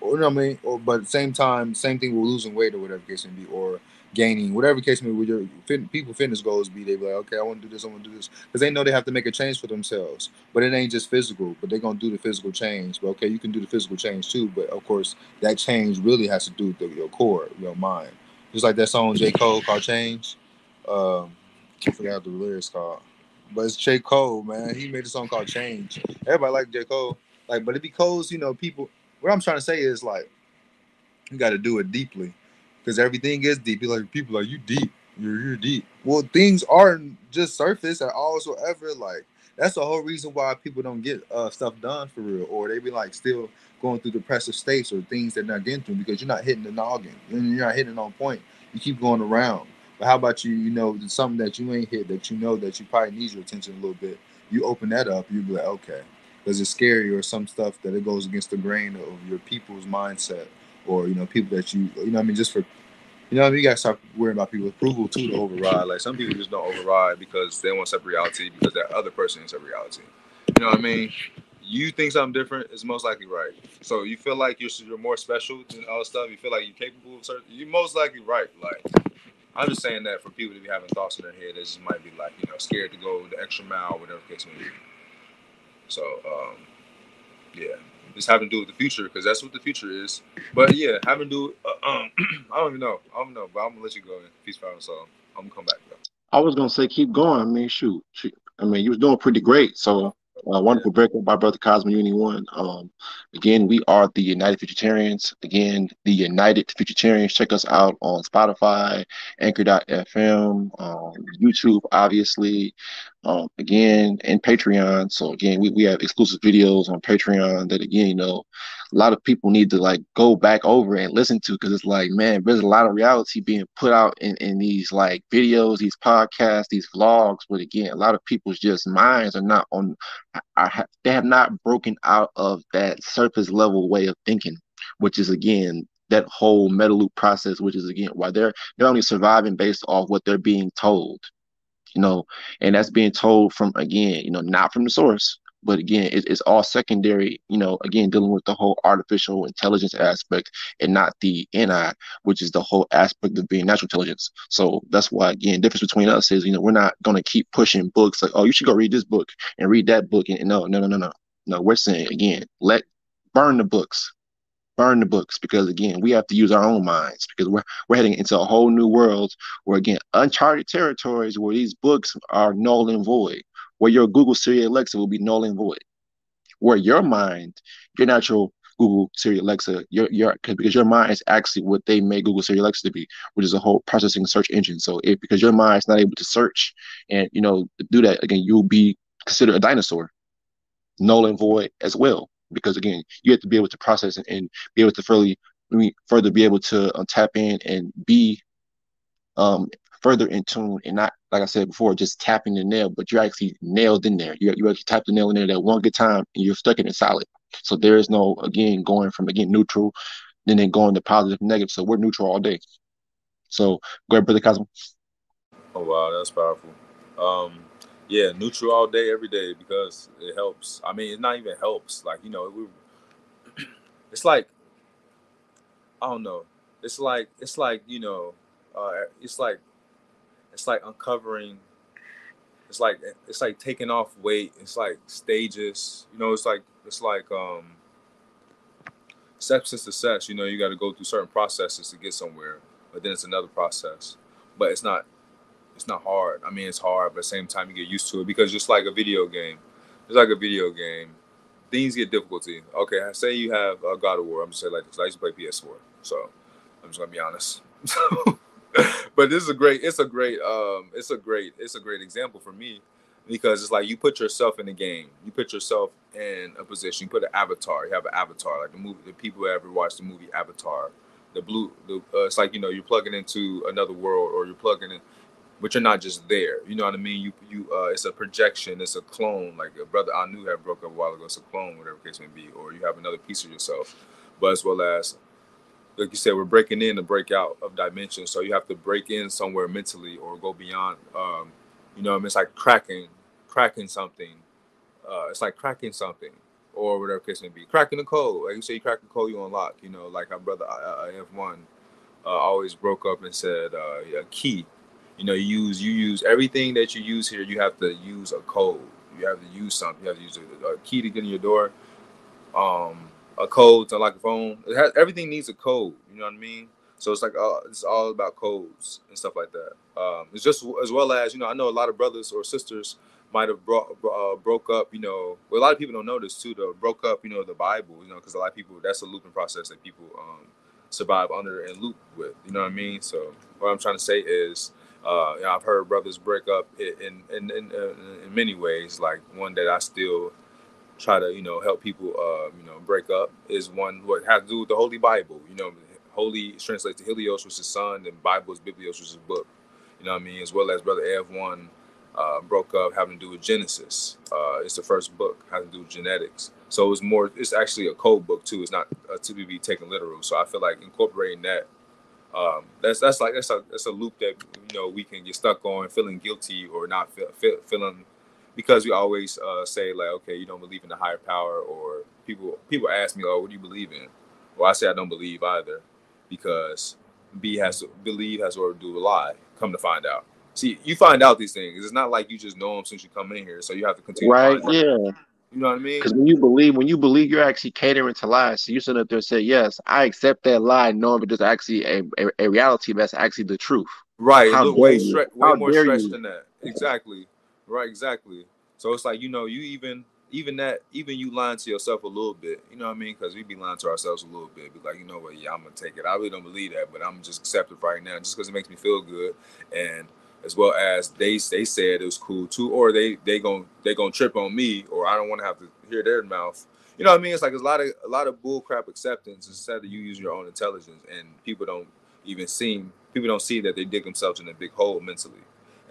or you know what I mean. Or but at the same time, same thing with losing weight or whatever case may be, or gaining whatever case may be. With your fit, people fitness goals be, they be like, okay, I want to do this, I want to do this, because they know they have to make a change for themselves. But it ain't just physical. But they're gonna do the physical change. But okay, you can do the physical change too. But of course, that change really has to do with the, your core, your mind. Just like that song J. Cole called "Change." Um, I forgot the lyrics called, but it's J. Cole, man. He made a song called "Change." Everybody like J. Cole, like, but it be Cole's, you know, people. What I'm trying to say is, like, you got to do it deeply, because everything is deep. Like people are, you deep, you're you're deep. Well, things aren't just surface at all, so ever. Like that's the whole reason why people don't get uh, stuff done for real, or they be like still going through depressive states or things they're not getting through, because you're not hitting the noggin, you're not hitting on point. You keep going around. How about you, you know, something that you ain't hit, that you know that you probably need your attention a little bit. You open that up, you be like, okay, because it's scary, or some stuff that it goes against the grain of your people's mindset, or, you know, people that you, you know what I mean, just for, you know what I mean, you got to stop worrying about people's approval too to override. Like some people just don't override because they want separate reality, because that other person is a reality. You know what I mean? You think something different is most likely right. So you feel like you're, you're more special than all stuff. You feel like you're capable of certain, you're most likely right. Like, I'm just saying that for people to be having thoughts in their head that just might be like, you know, scared to go the extra mile, whatever the case may be. So, um, yeah, just having to do with the future, because that's what the future is. But yeah, having to do, uh, um, I don't even know, I don't know, but I'm gonna let you go. Peace, power, so I'm gonna come back. Though. I was gonna say keep going. I mean, shoot, shoot. I mean, you was doing pretty great. So, uh, wonderful breakup by Brother Cosmo Uni one. Um, again, we are the United Fututarians. Again, the United Fututarians. Check us out on Spotify, Anchor dot F M, um, YouTube, obviously. Um, again, and Patreon. So again, we, we have exclusive videos on Patreon that, again, you know, a lot of people need to like go back over and listen to, because it's like, man, there's a lot of reality being put out in, in these like videos, these podcasts, these vlogs. But again, a lot of people's just minds are not on, are, they have not broken out of that surface level way of thinking, which is, again, that whole meta loop process, which is, again, why they're, they're only surviving based off what they're being told. You know, and that's being told from, again, you know, not from the source, but again, it, it's all secondary, you know, again, dealing with the whole artificial intelligence aspect and not the N I, which is the whole aspect of being natural intelligence. So that's why, again, the difference between us is, you know, we're not going to keep pushing books like, oh, you should go read this book and read that book. And no, no, no, no, no, no. We're saying, again, let burn the books. Burn the books, because again, we have to use our own minds, because we're we're heading into a whole new world where, again, uncharted territories where these books are null and void, where your Google Siri Alexa will be null and void, where your mind, your natural Google Siri Alexa, your your because your mind is actually what they made Google Siri Alexa to be, which is a whole processing search engine. So if because your mind's not able to search and, you know, do that, again, you'll be considered a dinosaur, null and void as well. Because again, you have to be able to process and, and be able to further, I mean, further be able to uh, tap in and be um, further in tune, and not, like I said before, just tapping the nail, but you're actually nailed in there. You you actually tap the nail in there that one good time, and you're stuck in it solid. So there is no, again, going from, again, neutral, and then going to positive, negative. So we're neutral all day. So go ahead, Brother Cosmo. Oh wow, that's powerful. Um... Yeah, neutral all day, every day, because it helps. I mean, it not even helps. Like, you know, it, we, it's like, I don't know. It's like, it's like, you know, uh, it's like, it's like uncovering. It's like, it's like taking off weight. It's like stages, you know, it's like, it's like um, steps to success. You know, you got to go through certain processes to get somewhere, but then it's another process, but it's not. It's not hard. I mean, it's hard, but at the same time, you get used to it, because just like a video game, it's like a video game. Things get difficulty. Okay, say you have uh, God of War. I'm just saying like this. I used to play P S four, so I'm just gonna be honest. But this is a great. It's a great. Um, it's a great. It's a great example for me, because it's like you put yourself in a game. You put yourself in a position. You put an avatar. You have an avatar, like the movie. The people who ever watched the movie Avatar, the blue. The, uh, it's like, you know, you're plugging into another world, or you're plugging in. But you're not just there, you know what I mean? You, you, uh, it's a projection, it's a clone. Like a brother I knew had broke up a while ago, it's a clone, whatever the case may be, or you have another piece of yourself. But as well as, like you said, we're breaking in the breakout of dimensions, so you have to break in somewhere mentally or go beyond. Um, you know what I mean? It's like cracking, cracking something. Uh, it's like cracking something, or whatever the case may be. Cracking the code, like you say, you crack the code, you unlock. You know, like our brother F one uh, always broke up and said, uh, yeah, key. You know, you use you use everything that you use here. You have to use a code. You have to use something. You have to use a, a key to get in your door, um, a code to unlock the phone. It has, everything needs a code. You know what I mean? So it's like uh, it's all about codes and stuff like that. Um, it's just as well as, you know, I know a lot of brothers or sisters might have brought uh, broke up. You know, well, a lot of people don't know this too. Though broke up, you know, the Bible. You know, because a lot of people, that's a looping process that people um, survive under and loop with. You know what I mean? So what I'm trying to say is. Uh, you know, I've heard brothers break up in in, in in many ways. Like one that I still try to, you know, help people, uh, you know, break up is one what has to do with the Holy Bible. You know, Holy translates to Helios, which is sun, and Bible is Biblios, which is book. You know what I mean? As well as Brother A F one uh, broke up having to do with Genesis. Uh, it's the first book having to do with genetics. So it's more, it's actually a code book too. It's not uh, to be taken literal. So I feel like incorporating that. Um, that's that's like that's a that's a loop that, you know, we can get stuck on, feeling guilty or not feel, feel, feeling, because we always uh, say like, okay, you don't believe in the higher power, or people people ask me, oh, what do you believe in? Well, I say I don't believe either, because B has to believe has to do with lie. Come to find out, see, you find out these things. It's not like you just know them since you come in here, so you have to continue. Right? To yeah. You know what I mean? Because when you believe, when you believe, you're actually catering to lies. So you sit up there and say, yes, I accept that lie, knowing that there's actually a, a, a reality that's actually the truth. Right. How way stre- way more stretched than that. Exactly. Right, exactly. So it's like, you know, you even, even that, even you lying to yourself a little bit. You know what I mean? Because we be lying to ourselves a little bit. Be like, you know what, yeah, I'm going to take it. I really don't believe that, but I'm just accept it right now just because it makes me feel good. And as well as they they said it was cool too, or they they gonna they gonna trip on me, or I don't want to have to hear their mouth. You know what I mean? It's like it's a lot of a lot of bullcrap acceptance instead of you using your own intelligence, and people don't even seem people don't see that they dig themselves in a big hole mentally.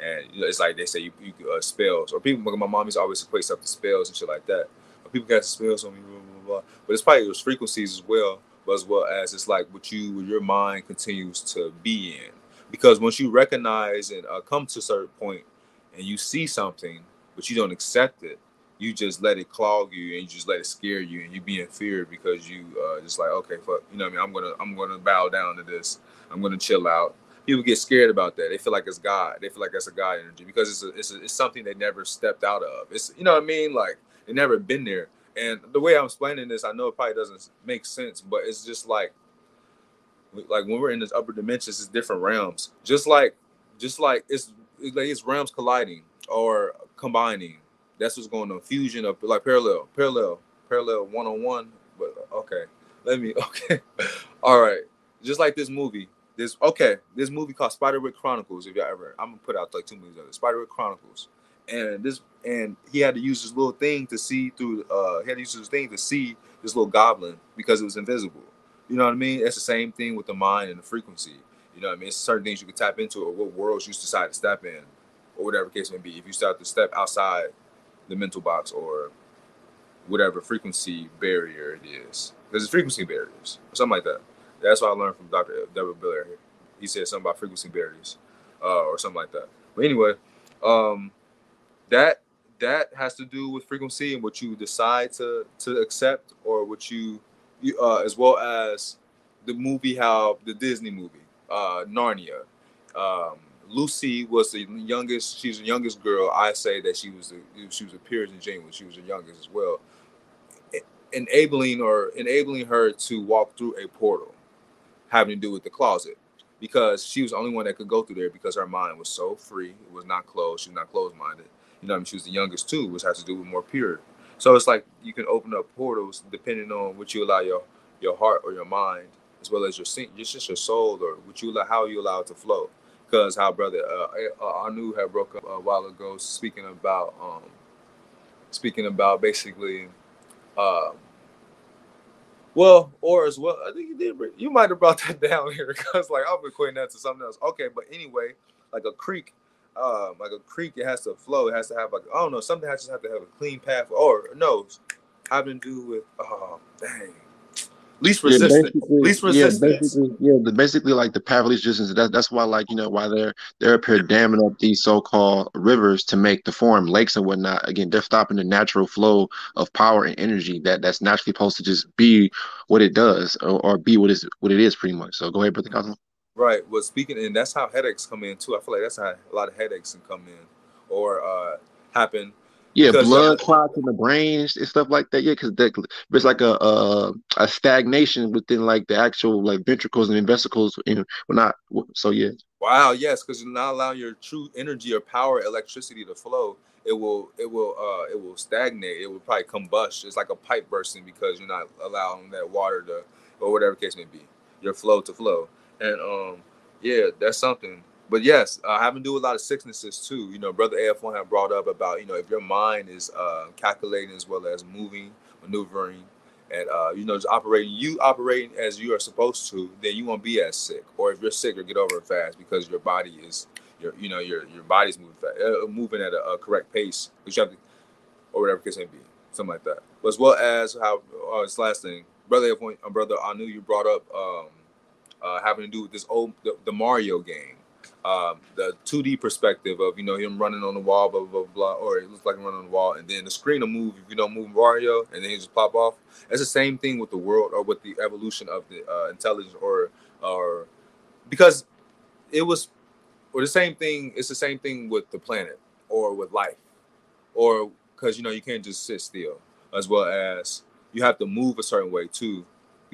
And you know, it's like they say you, you uh, spells, or people. My mom used to always equate stuff to spells and shit like that. People got spells on me, blah, blah, blah. But it's probably those frequencies as well, but as well as it's like what you, what your mind continues to be in. Because once you recognize and uh, come to a certain point and you see something, but you don't accept it, you just let it clog you and you just let it scare you and you be in fear because you uh, just like, okay, fuck, you know what I mean? I'm gonna, I'm gonna bow down to this. I'm gonna chill out. People get scared about that. They feel like it's God. They feel like that's a God energy because it's a, it's a, it's something they never stepped out of. It's, you know what I mean? Like, they never been there. And the way I'm explaining this, I know it probably doesn't make sense, but it's just like, like when we're in this upper dimensions, it's different realms. Just like, just like it's, it's like it's realms colliding or combining. That's what's going on. Fusion of like parallel, parallel, parallel, one on one. But okay, let me. Okay, all right. Just like this movie. This okay. This movie called Spiderwick Chronicles. If y'all ever, I'm gonna put out like two movies of it. Spiderwick Chronicles. And this, and he had to use this little thing to see through. Uh, he had to use this thing to see this little goblin because it was invisible. You know what I mean? It's the same thing with the mind and the frequency. You know what I mean? It's certain things you can tap into, or what worlds you decide to step in, or whatever case may be. If you start to step outside the mental box or whatever frequency barrier it is, there's frequency barriers or something like that. That's what I learned from Doctor W. Biller. He said something about frequency barriers uh, or something like that. But anyway. Um, That that has to do with frequency and what you decide to to accept, or what you, you uh, as well as the movie, how the Disney movie, uh, Narnia. Um, Lucy was the youngest. She's the youngest girl. I say that she was a, she was a peerage and genuine. She was the youngest as well, enabling or enabling her to walk through a portal, having to do with the closet. Because she was the only one that could go through there because her mind was so free. It was not closed. She was not closed-minded. You know what I mean? She was the youngest too, which has to do with more pure. So it's like you can open up portals depending on what you allow your, your heart or your mind, as well as your it's just your soul, or what you allow, how you allow it to flow. Because how brother uh, Anu had broke up a while ago, speaking about um, speaking about basically, um, well, or as well, I think you did. Bring, you might have brought that down here because like I'm equating that to something else. Okay, but anyway, like a creek. Um, like a creek, it has to flow. It has to have like I don't know. Something has to have to have a clean path, or no, having to do with oh dang, least resistance. Yeah, least resistance. Yeah, basically, yeah, the, basically like the path of least resistance. That, that's why, like you know, why they're they're up here damming up these so-called rivers to make the form lakes and whatnot. Again, they're stopping the natural flow of power and energy that that's naturally supposed to just be what it does, or, or be what is what it is, pretty much. So go ahead, Brother Cosmo. Right. Well, speaking, and that's how headaches come in too. I feel like that's how a lot of headaches can come in or uh, happen. Yeah, blood clots in the brain and stuff like that. Yeah, because there's like a, a a stagnation within like the actual like ventricles and vesicles and whatnot. So yeah. Wow. Yes, because you're not allowing your true energy or power, electricity to flow. It will. It will. Uh, it will stagnate. It will probably combust. It's like a pipe bursting because you're not allowing that water to, or whatever case may be, your flow to flow. And um, yeah, that's something. But yes, uh, having to do with a lot of sicknesses too. You know, Brother A F one had brought up about, you know, if your mind is uh, calculating as well as moving, maneuvering, and, uh, you know, just operating, you operating as you are supposed to, then you won't be as sick. Or if you're sick, you'll get over it fast because your body is, your, you know, your your body's moving fast, uh, moving at a, a correct pace, which you have to, or whatever case may be, something like that. But as well as how, uh, this last thing, Brother A F one, uh, Brother Anu, you brought up, um, Uh, having to do with this old the, the Mario game, um, the two D perspective of you know him running on the wall, blah blah blah, blah or it looks like him running on the wall, and then the screen will move if you don't move Mario, and then he just pop off. It's the same thing with the world or with the evolution of the uh, intelligence, or or because it was or the same thing. It's the same thing with the planet or with life, or because you know you can't just sit still, as well as you have to move a certain way too.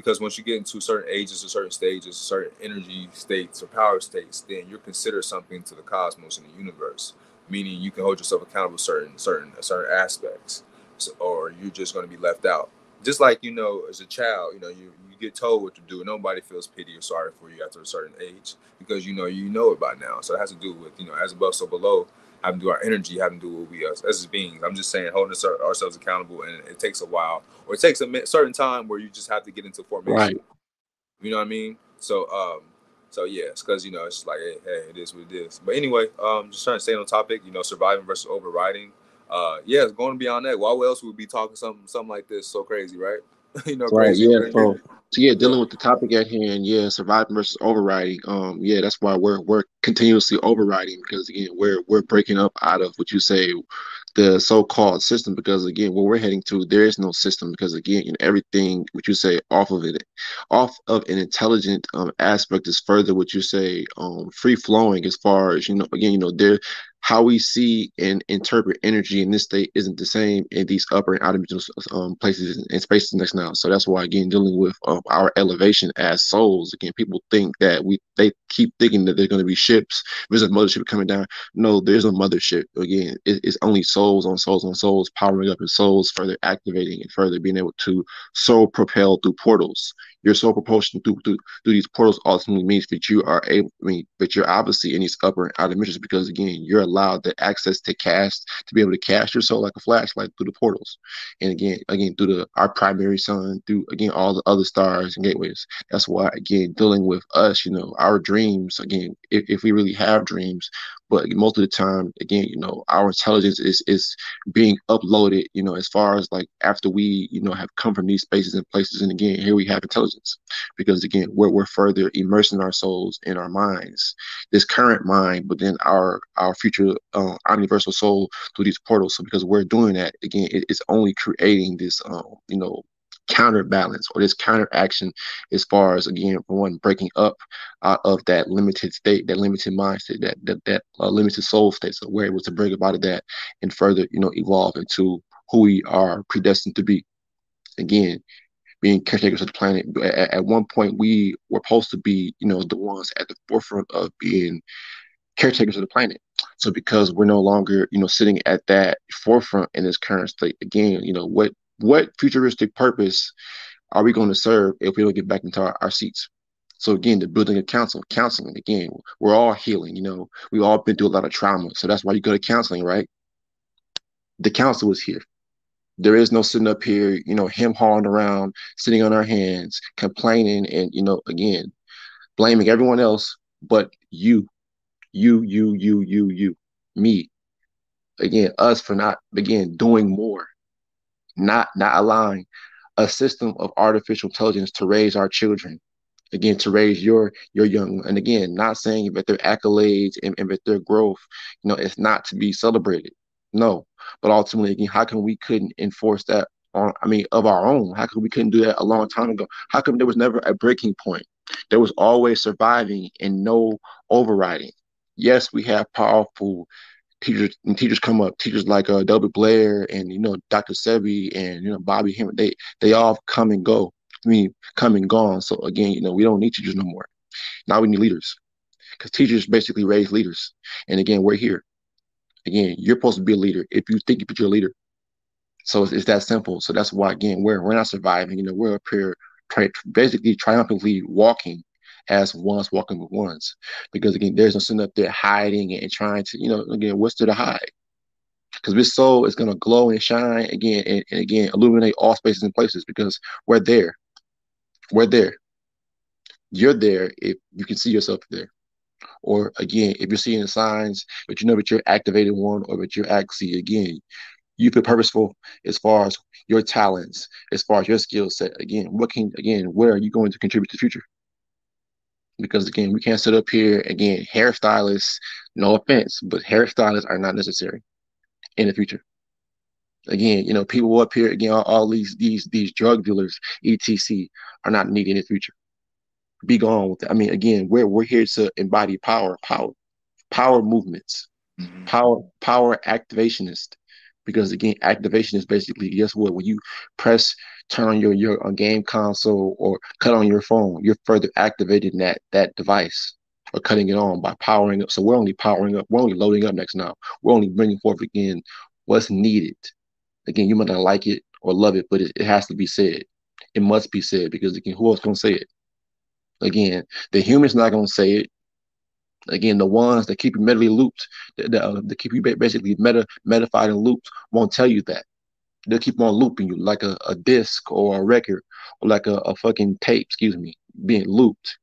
Because once you get into certain ages or certain stages, certain energy states or power states, then you're considered something to the cosmos and the universe. Meaning you can hold yourself accountable to certain certain certain aspects, so, or you're just going to be left out. just like, you know, as a child, you know, you, you get told what to do. Nobody feels pity or sorry for you after a certain age because, you know, you know it by now. So it has to do with, you know, as above, so below, having to do our energy, having to do what we are as beings. I'm just saying, holding ourselves accountable. And it takes a while, or it takes a certain time where you just have to get into formation. Right. You know what I mean? So, um, so yeah, it's because, you know, it's just like, hey, hey, it is what it is. But anyway, um, just trying to stay on topic, you know, surviving versus overriding. Uh, yeah, it's going to be on that. Why else would we be talking something, something like this? So crazy, right? You know, right? Crazy, yeah. Right? So, so yeah, dealing with the topic at hand. Yeah, surviving versus overriding. Um, yeah, that's why we're we're continuously overriding, because again, we're we're breaking up out of what you say, the so-called system. Because again, where we're heading to, there is no system. Because again, you know, everything what you say off of it, off of an intelligent um aspect is further what you say um free flowing. As far as, you know, again, you know, there. How we see and interpret energy in this state isn't the same in these upper and outer um, places and spaces next now. So that's why, again, dealing with um, our elevation as souls. Again, people think that we they keep thinking that there's going to be ships. There's a mothership coming down. No, there's a mothership. Again, it, it's only souls on souls on souls powering up, and souls further activating and further being able to soul propel through portals. Your soul propulsion through, through through these portals ultimately means that you are able. I mean, but you're obviously in these upper and outer dimensions because, again, you're allowed the access to cast to be able to cast your soul like a flashlight through the portals, and again, again through the our primary sun, through again all the other stars and gateways. That's why, again, dealing with us, you know, our dreams. Again, if, if we really have dreams. But most of the time, again, you know, our intelligence is is being uploaded, you know, as far as like after we, you know, have come from these spaces and places. And again, here we have intelligence because, again, we're, we're further immersing our souls in our minds, this current mind, but then our our future uh, omniversal soul through these portals. So because we're doing that, again, it, it's only creating this, um, you know, counterbalance or this counteraction as far as, again, one breaking up out of that limited state, that limited mindset, that that, that uh, limited soul state. So we're able to break up out of that and further, you know, evolve into who we are predestined to be. Again, being caretakers of the planet. At, at one point, we were supposed to be, you know, the ones at the forefront of being caretakers of the planet. So because we're no longer, you know, sitting at that forefront in this current state, again, you know, what What futuristic purpose are we going to serve if we don't get back into our, our seats? So again, the building of counsel, counseling, again, we're all healing, you know, we've all been through a lot of trauma. So that's why you go to counseling, right? The counsel is here. There is no sitting up here, you know, him hawing around, sitting on our hands, complaining and, you know, again, blaming everyone else but you, you, you, you, you, you, me. Again, us for not, again, doing more. Not not allowing a system of artificial intelligence to raise our children, again, to raise your your young, and again, not saying that their accolades and, and that their growth, you know, it's not to be celebrated. No, but ultimately, again, how come we couldn't enforce that on? I mean, of our own, how come we couldn't do that a long time ago? How come there was never a breaking point? There was always surviving and no overriding. Yes, we have powerful. Teachers and teachers come up. Teachers like uh, Delbert Blair and, you know, Doctor Sebi and, you know, Bobby Hemmer. They they all come and go. I mean, come and gone. So again, you know, we don't need teachers no more. Now we need leaders, because teachers basically raise leaders. And again, we're here. Again, you're supposed to be a leader if you think you're a leader. So it's, it's that simple. So that's why, again, we're we're not surviving. You know, we're up here tri- basically triumphantly walking. As ones walking with ones, because again, there's no sitting up there hiding and trying to, you know, again, what's there to hide? Because this soul is going to glow and shine again and, and again illuminate all spaces and places, because we're there. We're there. You're there if you can see yourself there. Or again, if you're seeing the signs, but you know that you're activated one, or that you're actually, again, you feel purposeful as far as your talents, as far as your skill set. Again, what can, again, where are you going to contribute to the future? Because, again, we can't sit up here, again, hairstylists, no offense, but hairstylists are not necessary in the future. Again, you know, people up here, again, all, all these these these drug dealers, et cetera, are not needed in the future. Be gone with it. I mean, again, we're, we're here to embody power, power, power movements, mm-hmm. power, power activationist. Because, again, activation is basically, guess what? When you press, turn on your, your on game console or cut on your phone, you're further activating that that device or cutting it on by powering up. So we're only powering up. We're only loading up next now. We're only bringing forth, again, what's needed. Again, you might not like it or love it, but it, it has to be said. It must be said, because again, who else gonna say it? Again, the human's not gonna say it. Again, the ones that keep you mentally looped, that, that, uh, that keep you basically meta, metafied and looped, won't tell you that. They'll keep on looping you like a, a disc or a record, or like a, a fucking tape, excuse me, being looped.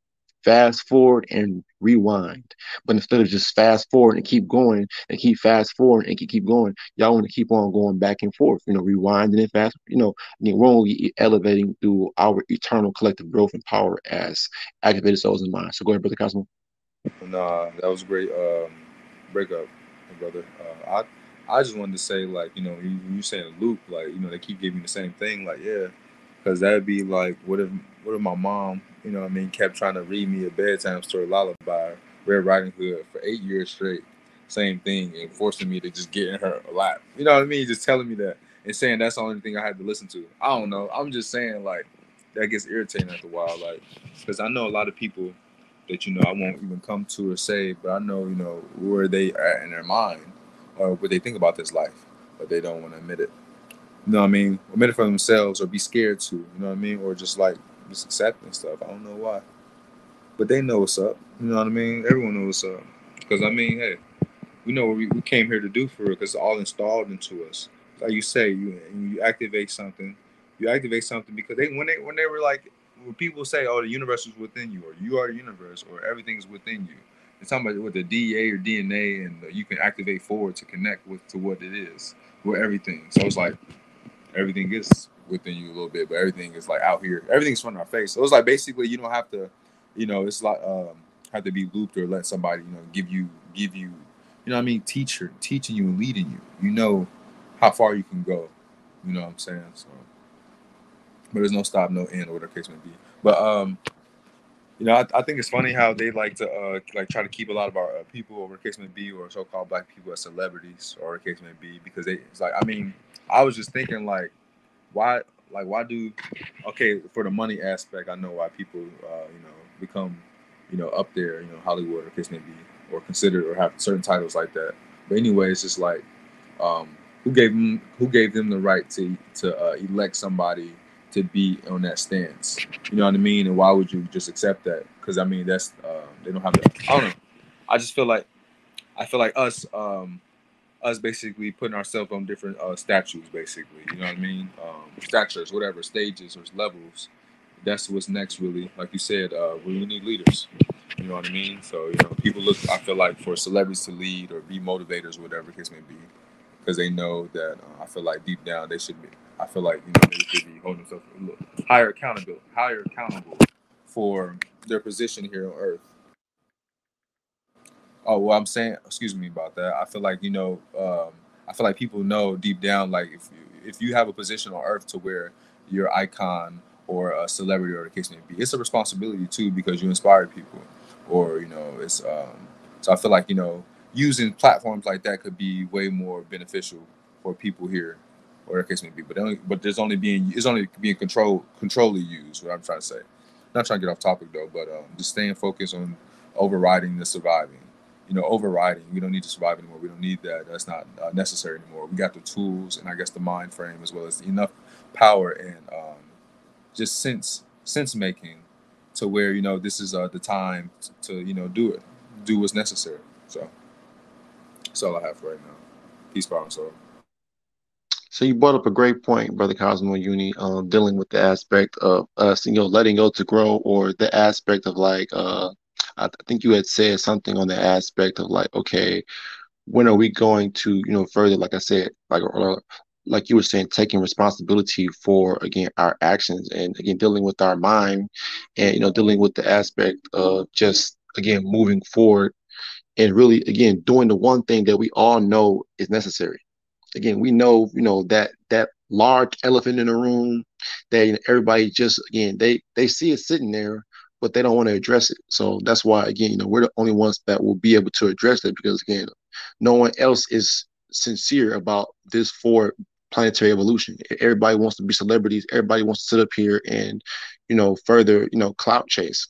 Fast forward and rewind. But instead of just fast forward and keep going and keep fast forward and keep, keep going, y'all want to keep on going back and forth, you know, rewinding and fast, you know, I mean, we're only elevating through our eternal collective growth and power as activated souls in mind. So go ahead, Brother Cosmo. Nah, that was a great um, breakup, brother. Uh, I I just wanted to say, like, you know, when you saying loop, like, you know, they keep giving you the same thing, like, yeah, because that would be like, what if what if my mom, you know what I mean, kept trying to read me a bedtime story, Lullaby, Red Riding Hood, for eight years straight, same thing, and forcing me to just get in her a lot. You know what I mean? Just telling me that and saying that's the only thing I had to listen to. I don't know. I'm just saying, like, that gets irritating after a while, like, because I know a lot of people that, you know, I won't even come to or say, but I know, you know, where they are in their mind or what they think about this life, but they don't want to admit it. You know what I mean? Admit it for themselves or be scared to, you know what I mean? Or just like just accepting stuff. I don't know why, but they know what's up. You know what I mean? Everyone knows what's up. Because, I mean, hey, we know what we, we came here to do for it, because it's all installed into us. Like you say, you you activate something. You activate something because they when they when they were like, when people say, oh, the universe is within you, or you are the universe, or everything is within you, it's talking about with the D E A or D N A, and you can activate forward to connect with to what it is, with everything. So it's like everything is within you a little bit, but everything is like out here. Everything's in front of our face. So it's like basically you don't have to, you know, it's like um, have to be looped or let somebody, you know, give you, give you, you know what I mean, teacher, teaching you and leading you. You know how far you can go. You know what I'm saying? So. But there's no stop, no end, or whatever case may be. But um, you know, I, I think it's funny how they like to uh, like try to keep a lot of our uh, people, or whatever case may be, or so-called black people as celebrities, or whatever case may be, because they, it's like, I mean, I was just thinking, like, why, like, why do, okay, for the money aspect, I know why people, uh, you know, become, you know, up there, you know, Hollywood, or case may be, or considered, or have certain titles like that. But anyway, it's just like, um, who gave them, who gave them the right to to uh, elect somebody to be on that stance, you know what I mean? And why would you just accept that? Because, I mean, that's uh, they don't have that. I don't know. I just feel like I feel like us, um, us basically putting ourselves on different uh, statues, basically. You know what I mean? Um, statures, whatever, stages or levels. That's what's next, really. Like you said, uh, we need leaders. You know what I mean? So, you know, people look. I feel like for celebrities to lead or be motivators, or whatever the case may be, because they know that uh, I feel like deep down they should be. I feel like, you know, they should be holding themselves a little higher accountable, higher accountable for their position here on Earth. Oh, well, I'm saying, excuse me about that. I feel like, you know, um, I feel like people know deep down, like, if you, if you have a position on Earth to where you're an icon or a celebrity or the case may be, it's a responsibility too, because you inspire people, or, you know, it's um, so I feel like, you know, using platforms like that could be way more beneficial for people here, or the case may be, but only, but there's only being it's only being control controlly used. What I'm trying to say, I'm not trying to get off topic though, but um, just staying focused on overriding the surviving. You know, overriding. We don't need to survive anymore. We don't need that. That's not uh, necessary anymore. We got the tools, and I guess the mind frame, as well as enough power and um, just sense sense making, to where, you know, this is uh, the time to, to you know, do it, do what's necessary. So that's all I have for right now. Peace, power, and soul. So you brought up a great point, Brother Cosmo Uni, um, dealing with the aspect of us, you know, letting go to grow, or the aspect of like, uh, I think you had said something on the aspect of like, okay, when are we going to, you know, further, like I said, like, or, like you were saying, taking responsibility for, again, our actions, and again, dealing with our mind, and, you know, dealing with the aspect of just, again, moving forward, and really, again, doing the one thing that we all know is necessary. Again, we know, you know, that that large elephant in the room that, you know, everybody just, again, they, they see it sitting there, but they don't want to address it. So that's why, again, you know, we're the only ones that will be able to address it, because, again, no one else is sincere about this for planetary evolution. Everybody wants to be celebrities. Everybody wants to sit up here and, you know, further, you know, clout chase.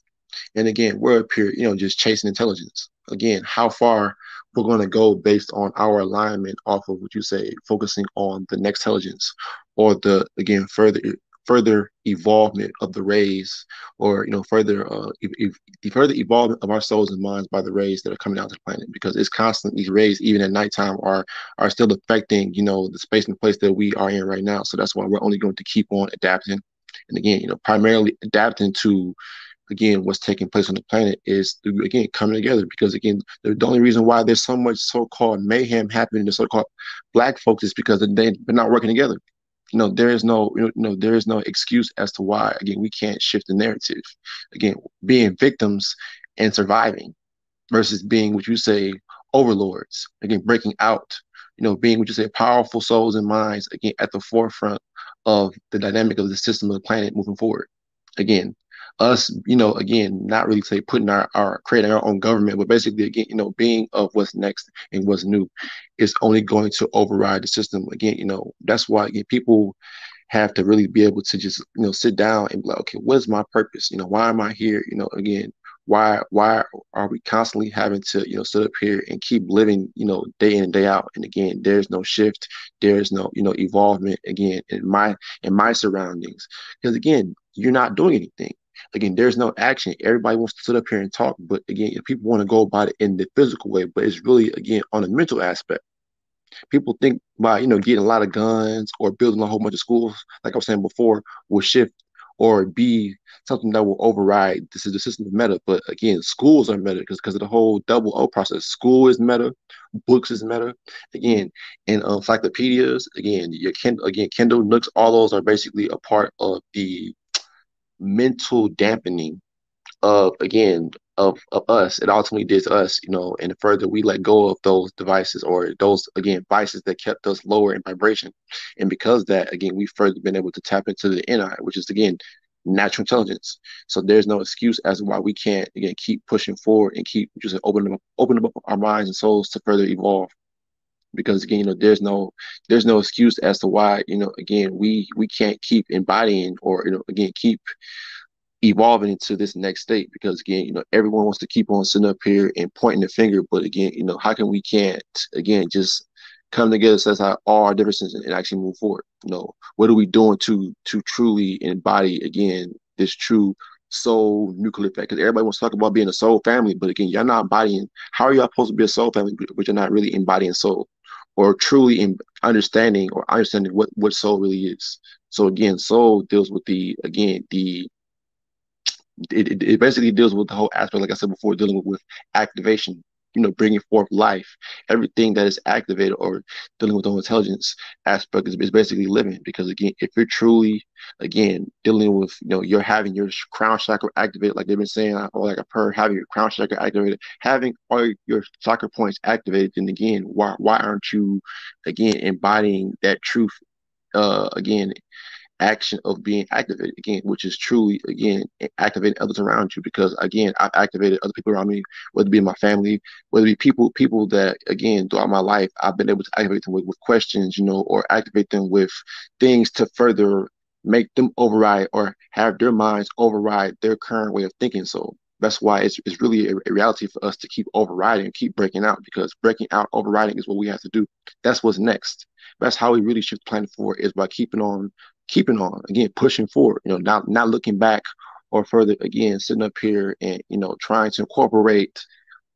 And, again, we're up here, you know, just chasing intelligence. Again, how far we're going to go based on our alignment off of what you say, focusing on the next intelligence or the, again, further further evolvement of the rays, or, you know, further uh, if, if further evolvement of our souls and minds by the rays that are coming out to the planet, because it's constant. These rays, even at nighttime, are are still affecting, you know, the space and place that we are in right now. So that's why we're only going to keep on adapting. And again, you know, primarily adapting to, again, what's taking place on the planet is, again, coming together. Because, again, the, the only reason why there's so much so-called mayhem happening to so-called Black folks is because they, they're not working together. You know, there is no, you know, there is no excuse as to why, again, we can't shift the narrative. Again, being victims and surviving versus being, what you say, overlords. Again, breaking out, you know, being, what you say, powerful souls and minds, again, at the forefront of the dynamic of the system of the planet moving forward. Again, us, you know, again, not really say putting our, our creating our own government, but basically, again, you know, being of what's next and what's new is only going to override the system. Again, you know, that's why, again, people have to really be able to just, you know, sit down and be like, okay, what's my purpose? You know, why am I here? You know, again, why why are we constantly having to, you know, sit up here and keep living, you know, day in and day out? And again, there's no shift, there's no, you know, evolvement, again, in my in my surroundings, because, again, you're not doing anything. Again, there's no action. Everybody wants to sit up here and talk, but again, if people want to go about it in the physical way, but it's really, again, on a mental aspect. People think by, you know, getting a lot of guns or building a whole bunch of schools, like I was saying before, will shift or be something that will override. This is the system of meta. But again, schools are meta because because of the whole double O process. School is meta, books is meta. Again, and um, encyclopedias, again, your Kindle, again, Kindle, Nooks, all those are basically a part of the mental dampening of, again, of, of us. It ultimately did to us, you know, and the further we let go of those devices or those, again, vices that kept us lower in vibration. And because that, again, we've further been able to tap into the N I, which is, again, natural intelligence. So there's no excuse as to why we can't, again, keep pushing forward and keep just opening up, opening up our minds and souls to further evolve. Because, again, you know, there's no there's no excuse as to why, you know, again, we we can't keep embodying or, you know, again, keep evolving into this next state. Because, again, you know, everyone wants to keep on sitting up here and pointing the finger. But, again, you know, how can we can't, again, just come together, set aside all our differences and actually move forward? You know, what are we doing to to truly embody, again, this true soul nuclear effect? Because everybody wants to talk about being a soul family. But, again, y'all not embodying. How are y'all supposed to be a soul family but you're not really embodying soul? Or truly in understanding or understanding what, what soul really is. So, again, soul deals with the, again, the, it, it, it basically deals with the whole aspect, like I said before, dealing with, with activation, you know, bringing forth life. Everything that is activated or dealing with the whole intelligence aspect is, is basically living. Because, again, if you're truly, again, dealing with, you know, you're having your crown chakra activated, like they've been saying, or like I've heard, having your crown chakra activated, having all your chakra points activated, then, again, why why aren't you, again, embodying that truth, uh, again, action of being activated, again, which is truly, again, activating others around you? Because, again, I've activated other people around me, whether it be my family, whether it be people people that, again, throughout my life, I've been able to activate them with, with questions, you know, or activate them with things to further make them override or have their minds override their current way of thinking. So that's why it's, it's really a, a reality for us to keep overriding, keep breaking out, because breaking out, overriding is what we have to do. That's what's next. That's how we really should plan for, is by keeping on keeping on, again, pushing forward, you know, not not looking back or further, again, sitting up here and, you know, trying to incorporate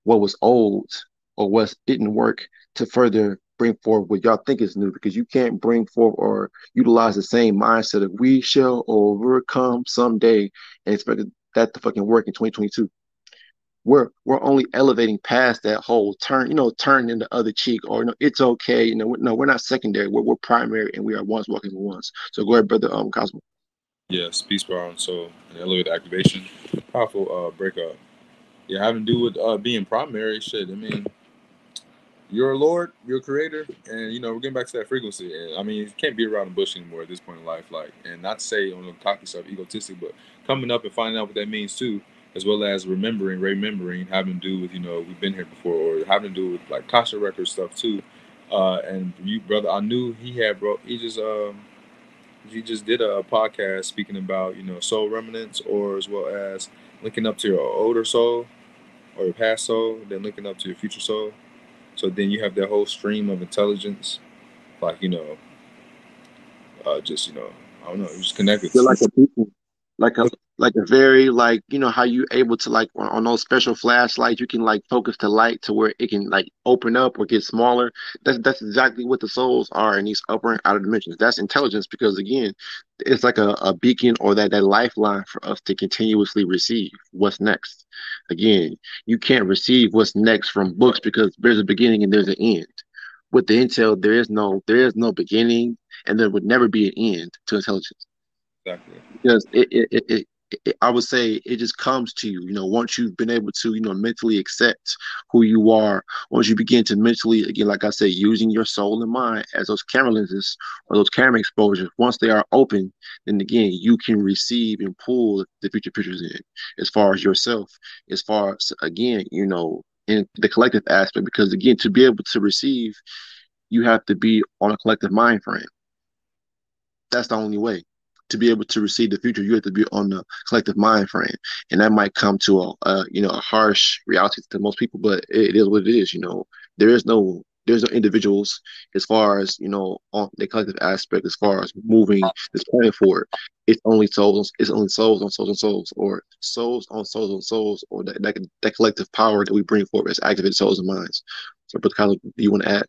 what was old or what didn't work to further bring forward what y'all think is new. Because you can't bring forth or utilize the same mindset of we shall overcome someday and expect that to fucking work in twenty twenty-two. We're we're only elevating past that whole turn, you know, turn in the other cheek, or, you know, it's okay, you know, we're, no, we're not secondary, we're, we're primary, and we are ones walking with ones. So go ahead, brother um, Cosmo. Yes, peace, bro. So an elevated activation, powerful uh, breakup. Yeah, having to do with uh, being primary, shit. I mean, you're a Lord, you're a creator, and, you know, we're getting back to that frequency. And I mean, you can't be around the bush anymore at this point in life, like, and not to say on the cocky stuff, egotistic, but coming up and finding out what that means too, as well as remembering, remembering, having to do with, you know, we've been here before, or having to do with, like, Kasha record stuff too. Uh, and you, brother, I knew he had, bro, he just, um, he just did a podcast speaking about, you know, soul remnants, or as well as linking up to your older soul or your past soul, then linking up to your future soul. So then you have that whole stream of intelligence, like, you know, uh, just, you know, I don't know, just connected. You're like a people, like a, like a very, like, you know, how you able to, like, on, on those special flashlights, you can, like, focus the light to where it can, like, open up or get smaller. That's, that's exactly what the souls are in these upper and outer dimensions. That's intelligence, because, again, it's like a, a beacon or that, that lifeline for us to continuously receive what's next. Again, you can't receive what's next from books because there's a beginning and there's an end. With the intel, there is no there is no beginning, and there would never be an end to intelligence. Exactly. Because it, it, it, it, it, I would say it just comes to you, you know, once you've been able to, you know, mentally accept who you are, once you begin to mentally, again, like I said, using your soul and mind as those camera lenses or those camera exposures, once they are open, then again, you can receive and pull the future pictures in as far as yourself, as far as, again, you know, in the collective aspect, because again, to be able to receive, you have to be on a collective mind frame. That's the only way. To be able to receive the future, you have to be on the collective mind frame, and that might come to a, a you know, a harsh reality to most people, but it, it is what it is. You know, there is no there's no individuals as far as, you know, on the collective aspect, as far as moving this planet forward. It's only souls, it's only souls on souls on souls, or souls on souls on souls, or that that, that collective power that we bring forward as activated souls and minds. So, Brother Kyle, do you want to add?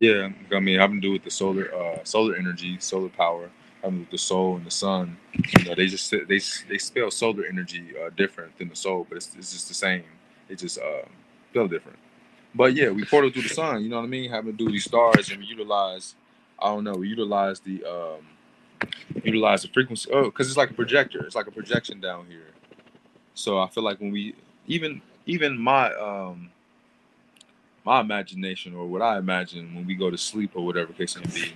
Yeah, I mean, having to do with the solar, uh, solar energy, solar power. I mean, with the soul and the sun, you know, they just they they spell solar energy uh, different than the soul, but it's, it's just the same. It just uh, spell different. But yeah, we portal through the sun. You know what I mean? Having to do with these stars, and we utilize, I don't know, we utilize the um, utilize the frequency. Oh, because it's like a projector. It's like a projection down here. So I feel like when we even even my um, my imagination, or what I imagine when we go to sleep or whatever case may be.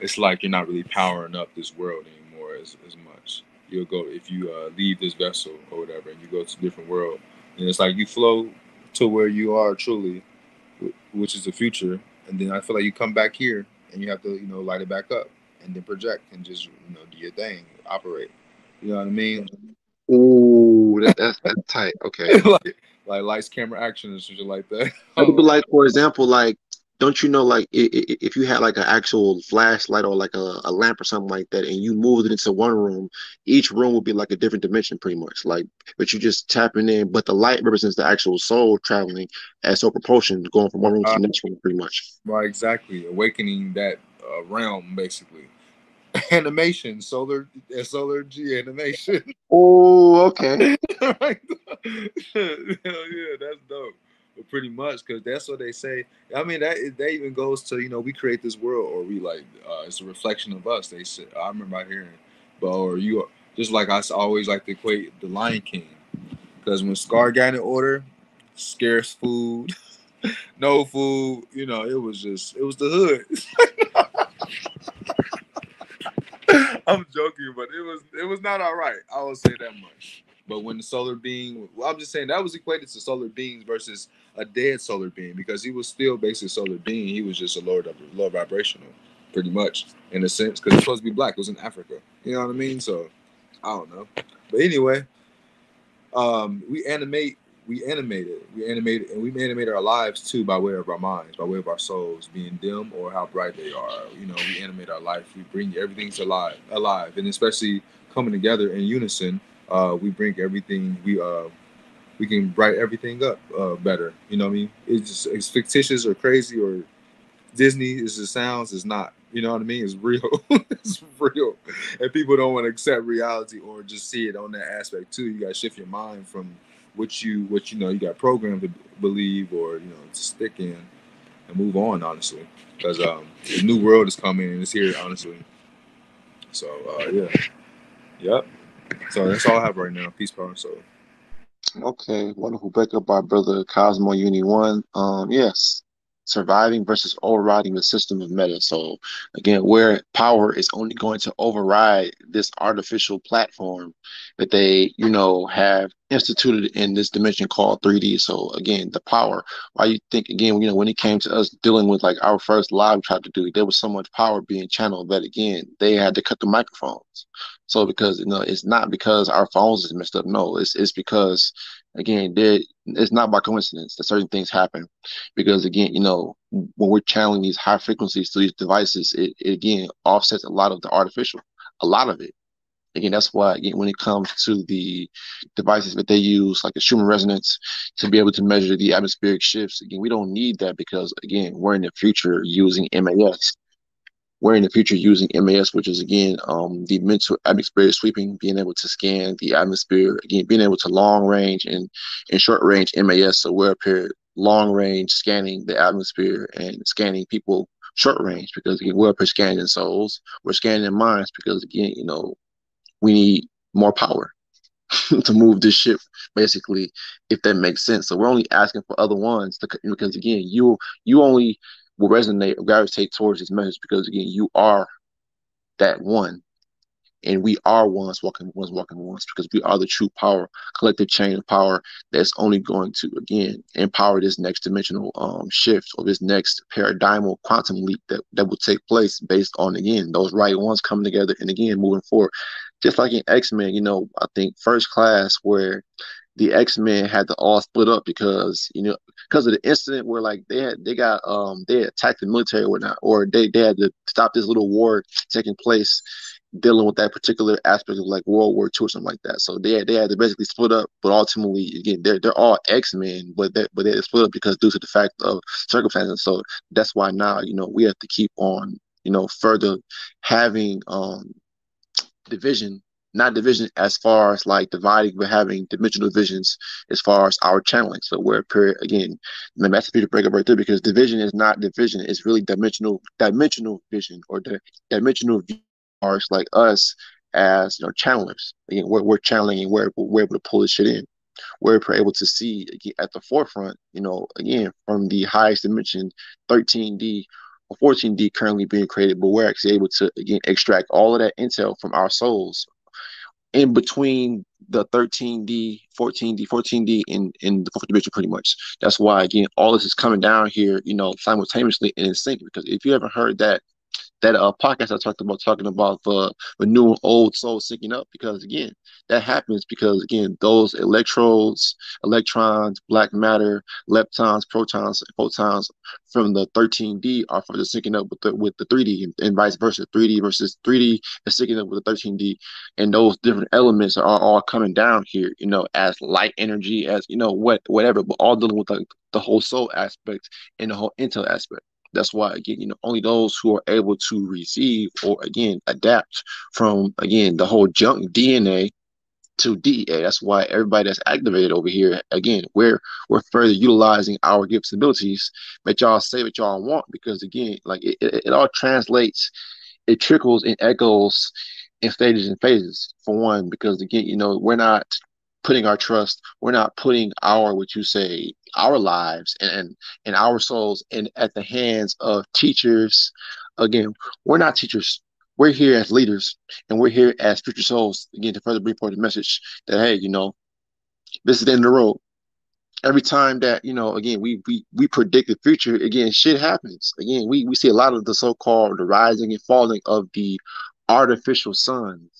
It's like you're not really powering up this world anymore as, as much. You'll go, if you uh, leave this vessel or whatever, and you go to a different world, and it's like you flow to where you are truly, which is the future. And then I feel like you come back here, and you have to, you know, light it back up, and then project, and just, you know, do your thing, operate. You know what I mean? Ooh, that, that's that's tight. Okay, like, like lights, camera, action, and shit like that. I would be like, for example, like. Don't you know, like, if you had, like, an actual flashlight or, like, a, a lamp or something like that, and you moved it into one room, each room would be, like, a different dimension pretty much. Like, but you're just tapping in, but the light represents the actual soul traveling as soul propulsion going from one room uh, to the next room pretty much. Right, exactly. Awakening that uh, realm, basically. Animation, solar, solar G animation. Oh, okay. Right. Hell yeah, that's dope. But pretty much, because that's what they say. I mean, that that even goes to, you know, we create this world, or we like uh, it's a reflection of us. They said, I remember hearing, but or you are, just like I always like to equate the Lion King, because when Scar got in order, scarce food, no food, you know, it was just it was the hood. I'm joking, but it was it was not all right. I will say that much. But when the solar being, well, I'm just saying that was equated to solar beings versus a dead solar being, because he was still basically a solar being. He was just a lower, lower vibrational, pretty much, in a sense, because it's supposed to be black. It was in Africa. You know what I mean? So I don't know. But anyway, um, we animate, we animate it. We animate it, and we animate our lives, too, by way of our minds, by way of our souls, being dim or how bright they are. You know, we animate our life. We bring everything's alive, alive, and especially coming together in unison. Uh, we bring everything. We uh, we can bright everything up uh, better. You know what I mean? It's just it's fictitious or crazy or Disney. Is the sounds. It's not. You know what I mean? It's real. It's real. And people don't want to accept reality or just see it on that aspect too. You gotta shift your mind from what you what you know you got programmed to believe, or you know, to stick in, and move on. Honestly, because um, the new world is coming and it's here. Honestly. So uh, yeah. Yep. So that's all I have right now. Peace, power, soul. Okay, wonderful backup by Brother Cosmo Uni One. Um, yes, surviving versus overriding the system of meta. So again, where power is only going to override this artificial platform that they, you know, have instituted in this dimension called three D. So again, the power. Why you think again, you know, when it came to us dealing with like our first live we tried to do, there was so much power being channeled that again they had to cut the microphones. So because you know, it's not because our phones is messed up. No, it's it's because again, it's not by coincidence that certain things happen, because again, you know, when we're channeling these high frequencies to these devices, it, it again offsets a lot of the artificial, a lot of it. Again, that's why again, when it comes to the devices that they use, like the Schumann resonance, to be able to measure the atmospheric shifts, again, we don't need that because, again, we're in the future using M A S. We're in the future using M A S, which is, again, um, the mental atmospheric sweeping, being able to scan the atmosphere, again, being able to long-range and, and short-range M A S. So we're up here long-range scanning the atmosphere and scanning people short-range because, again, we're up here scanning souls. We're scanning minds because, again, you know, we need more power to move this ship, basically, if that makes sense. So we're only asking for other ones to, because, again, you you only will resonate or gravitate towards this message because, again, you are that one. And we are ones walking ones walking ones because we are the true power, collective chain of power that's only going to, again, empower this next dimensional um, shift or this next paradigmal quantum leap that, that will take place based on, again, those right ones coming together and, again, moving forward. Just like in X-Men, you know, I think First Class, where the X-Men had to all split up because, you know, because of the incident where, like, they had, they got, um, they attacked the military or whatnot, or they, they had to stop this little war taking place dealing with that particular aspect of, like, World War Two or something like that. So they had, they had to basically split up, but ultimately, again, they're, they're all X-Men, but they, but they split up because due to the fact of circumstances. So that's why now, you know, we have to keep on, you know, further having, um, division, not division as far as like dividing, but having dimensional divisions as far as our channeling. So we're period again, and that's the future breakup right there, because division is not division, it's really dimensional dimensional vision or the dimensional view as like us as, you know, channelers. Again, we're, we're channeling and we're, we're able to pull this shit in. We're able to see at the forefront, you know, again, from the highest dimension, thirteen D or fourteen D currently being created, but we're actually able to, again, extract all of that intel from our souls in between the thirteen D, fourteen D, fourteen D in, in the fourth dimension, pretty much. That's why, again, all this is coming down here, you know, simultaneously and in sync, because if you haven't heard that, that uh, podcast I talked about, talking about the, the new and old soul syncing up, because, again, that happens because, again, those electrodes, electrons, black matter, leptons, protons, photons from the thirteen D are further syncing up with the, with the three D and, and vice versa. three D versus three D is syncing up with the thirteen D, and those different elements are all coming down here, you know, as light energy, as, you know, what whatever, but all dealing with the, the whole soul aspect and the whole intel aspect. That's why, again, you know, only those who are able to receive or, again, adapt from, again, the whole junk D N A to D E A. That's why everybody that's activated over here, again, we're, we're further utilizing our gifts and abilities that y'all say what y'all want, because, again, like, it, it, it all translates, it trickles and echoes in stages and phases, for one, because, again, you know, we're not putting our trust, we're not putting our, what you say, our lives and and our souls in at the hands of teachers. Again, we're not teachers. We're here as leaders, and we're here as future souls, again, to further bring forth the message that, hey, you know, this is the end of the road. Every time that, you know, again, we we we predict the future, again, shit happens. Again, we, we see a lot of the so-called the rising and falling of the artificial suns,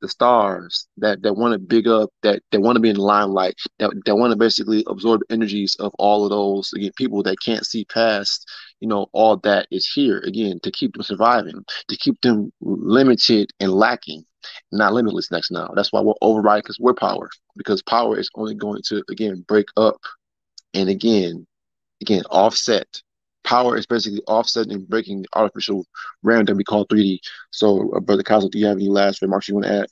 the stars that, that want to big up, that, that want to be in the limelight, that, that want to basically absorb energies of all of those, again, people that can't see past, you know, all that is here, again, to keep them surviving, to keep them limited and lacking, not limitless next now. That's why we're overriding, because we're power, because power is only going to, again, break up and, again, again, offset. Power is basically offsetting and breaking the artificial realm that we call three D. So, uh, Brother Cosmo, do you have any last remarks you want to add?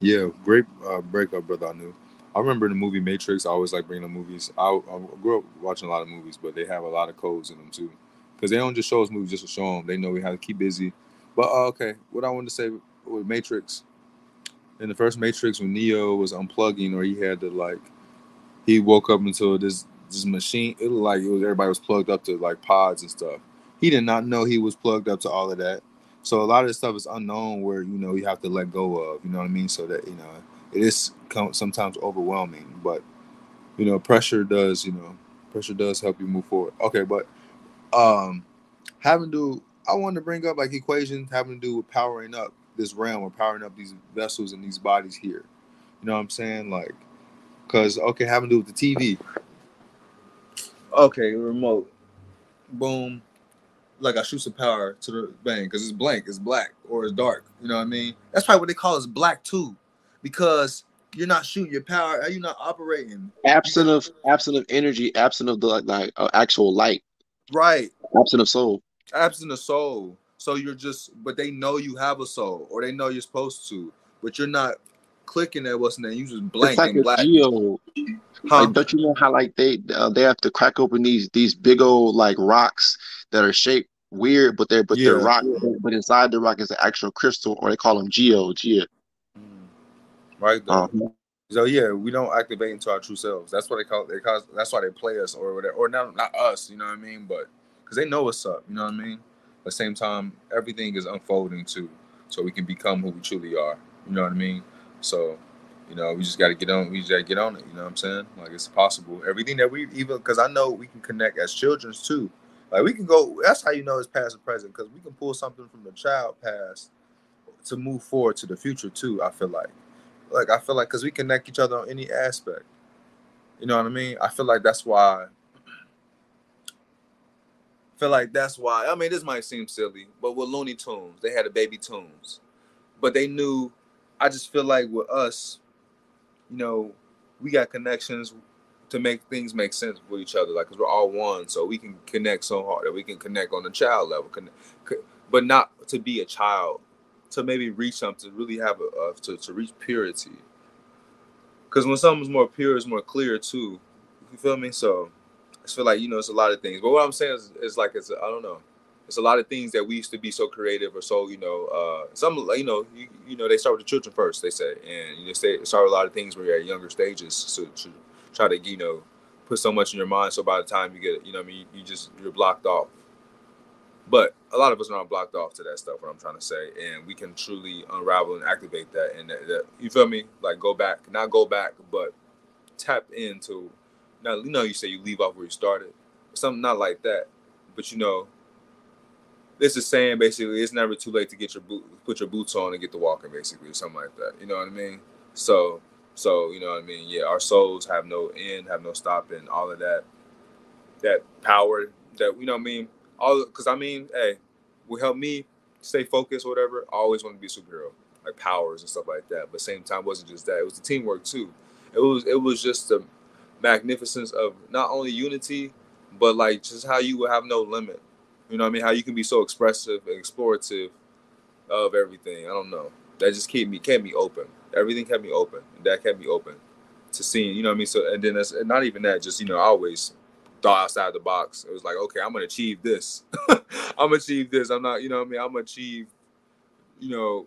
Yeah, great uh, breakup, Brother Anu. I remember in the movie Matrix, I always like bringing the movies. I, I grew up watching a lot of movies, but they have a lot of codes in them, too. Because they don't just show us movies just to show them. They know we have to keep busy. But, uh, okay, what I wanted to say with Matrix, in the first Matrix, when Neo was unplugging, or he had to, like, he woke up until this, this machine, it looked like it was, everybody was plugged up to like pods and stuff. He did not know he was plugged up to all of that. So a lot of this stuff is unknown, where, you know, you have to let go of, you know what I mean? So that, you know, it is sometimes overwhelming, but, you know, pressure does, you know, pressure does help you move forward. Okay. But, um, having to, I wanted to bring up like equations having to do with powering up this realm, or powering up these vessels and these bodies here. You know what I'm saying? Like, Because, okay, having to do with the T V. Okay, remote. Boom. Like, I shoot some power to the bang because it's blank, it's black, or it's dark. You know what I mean? That's probably what they call us black, too, because you're not shooting your power. You're not operating. Absent of, absent of energy, absent of the like uh, actual light. Right. Absent of soul. Absent of soul. So you're just, but they know you have a soul, or they know you're supposed to, but you're not clicking at what's in there. You just blank. It's like and a black. Geo. Huh? Like, don't you know how like they uh, they have to crack open these these big old like rocks that are shaped weird, but they're but yeah. they're rock. But inside the rock is an actual crystal, or they call them geo geo. Right. Um, so yeah, we don't activate into our true selves. That's what they call they call. That's why they play us or whatever, or not not us. You know what I mean? But because they know what's up. You know what I mean? At the same time, everything is unfolding too, so we can become who we truly are. You know what I mean? So, you know, we just got to get on. We just got to get on it. You know what I'm saying? Like, it's possible. Everything that we even, because I know we can connect as children too. Like, we can go. That's how you know it's past and present, because we can pull something from the child past to move forward to the future too. I feel like, like I feel like, because we connect each other on any aspect. You know what I mean? I feel like that's why. I feel like that's why. I mean, this might seem silly, but with Looney Tunes, they had a baby Tunes, but they knew. I just feel like with us, you know, we got connections to make things make sense with each other. Like, because we're all one, so we can connect so hard that we can connect on a child level. Connect, but not to be a child, to maybe reach something, to really have a, uh, to, to reach purity. Because when something's more pure, it's more clear, too. You feel me? So I just feel like, you know, it's a lot of things. But what I'm saying is, is like, it's a, I don't know. It's a lot of things that we used to be so creative or so, you know, uh, some, you know, you, you know, they start with the children first, they say, and you know, they start with a lot of things when you're at younger stages to, to try to, you know, put so much in your mind. So by the time you get, you know what I mean, you just, you're blocked off. But a lot of us are not blocked off to that stuff, what I'm trying to say. And we can truly unravel and activate that. And that, that, you feel me? Like, go back, not go back, but tap into, now, you know, you say you leave off where you started, something not like that, but you know, this is saying basically it's never too late to get your boot, put your boots on and get to walking, basically, or something like that. You know what I mean? So, so you know what I mean? Yeah, our souls have no end, have no stopping, all of that, that power that, you know what I mean? All, because I mean, hey, will help me stay focused or whatever. I always want to be a superhero, like powers and stuff like that. But same time, it wasn't just that. It was the teamwork too. It was it was just the magnificence of not only unity, but like just how you would have no limit. You know what I mean? How you can be so expressive and explorative of everything. I don't know. That just kept me kept me open. Everything kept me open. That kept me open to seeing, you know what I mean? So, and then that's, and not even that, just, you know, I always thought outside the box. It was like, okay, I'm going to achieve this. I'm going to achieve this. I'm not, you know what I mean? I'm going to achieve, you know,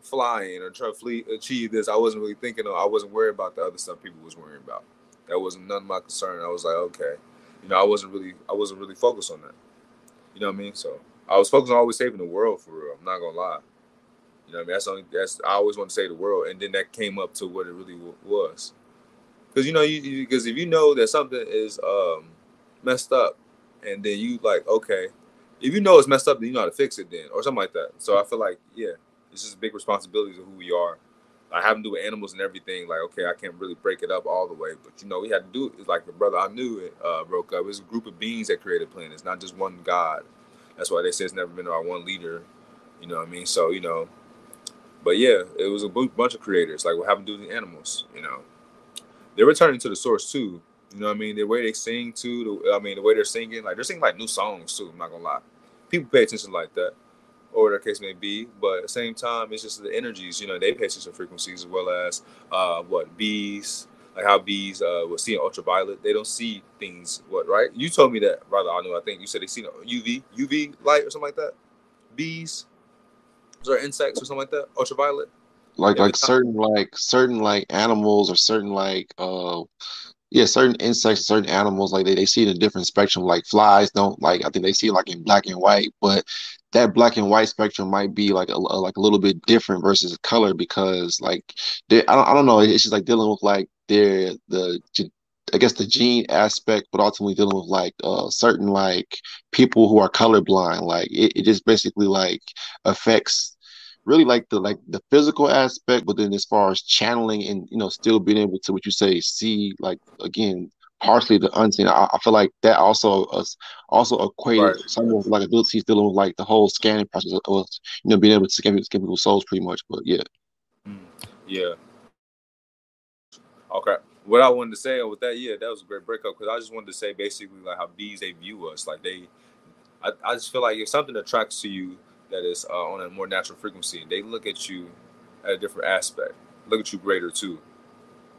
flying or try to achieve this. I wasn't really thinking, of, I wasn't worried about the other stuff people was worrying about. That wasn't none of my concern. I was like, okay. You know, I wasn't really, I wasn't really focused on that. You know what I mean? So I was focused on always saving the world, for real. I'm not gonna lie. You know what I mean? That's only that's I always want to save the world, and then that came up to what it really w- was. Because you know, you because if you know that something is um, messed up, and then you like, okay, if you know it's messed up, then you know how to fix it, then or something like that. So I feel like, yeah, it's just big responsibilities of who we are. I have to do with animals and everything. Like, okay, I can't really break it up all the way, but you know, we had to do it. It's like the brother I knew it uh, broke up. It was a group of beings that created planets, not just one God. That's why they say it's never been our one leader. You know what I mean? So, you know, but yeah, it was a bunch of creators. Like, what happened to the animals? You know, they're returning to the source too. You know what I mean? The way they sing too. The, I mean, the way they're singing, like they're singing like new songs too. I'm not gonna lie. People pay attention like that. Or whatever the case may be, but at the same time, it's just the energies. You know, they pay attention to frequencies as well as uh, what bees, like how bees uh, will see in ultraviolet. They don't see things. What right? You told me that, brother. I know. I think you said they see U V U V light or something like that. Bees, or insects or something like that. Ultraviolet. Like yeah, like certain not- like certain like animals or certain like uh yeah certain insects, certain animals, like they they see in a different spectrum. Like flies don't like I think they see like in black and white, but that black and white spectrum might be like a, like a little bit different versus color because like I don't I don't know it's just like dealing with like their the I guess the gene aspect, but ultimately dealing with like uh, certain like people who are colorblind, like it, it just basically like affects really like the like the physical aspect, but then as far as channeling and, you know, still being able to, what you say, see, like, again, partially the unseen. I, I feel like that also uh, also equated right. some of like abilities dealing with like the whole scanning process of, of you know, being able to scan people's souls pretty much. But yeah, yeah. Okay. What I wanted to say with that, yeah, that was a great breakup, because I just wanted to say basically like how bees, they view us. Like they, I, I just feel like if something attracts to you that is uh, on a more natural frequency, they look at you at a different aspect, look at you greater too.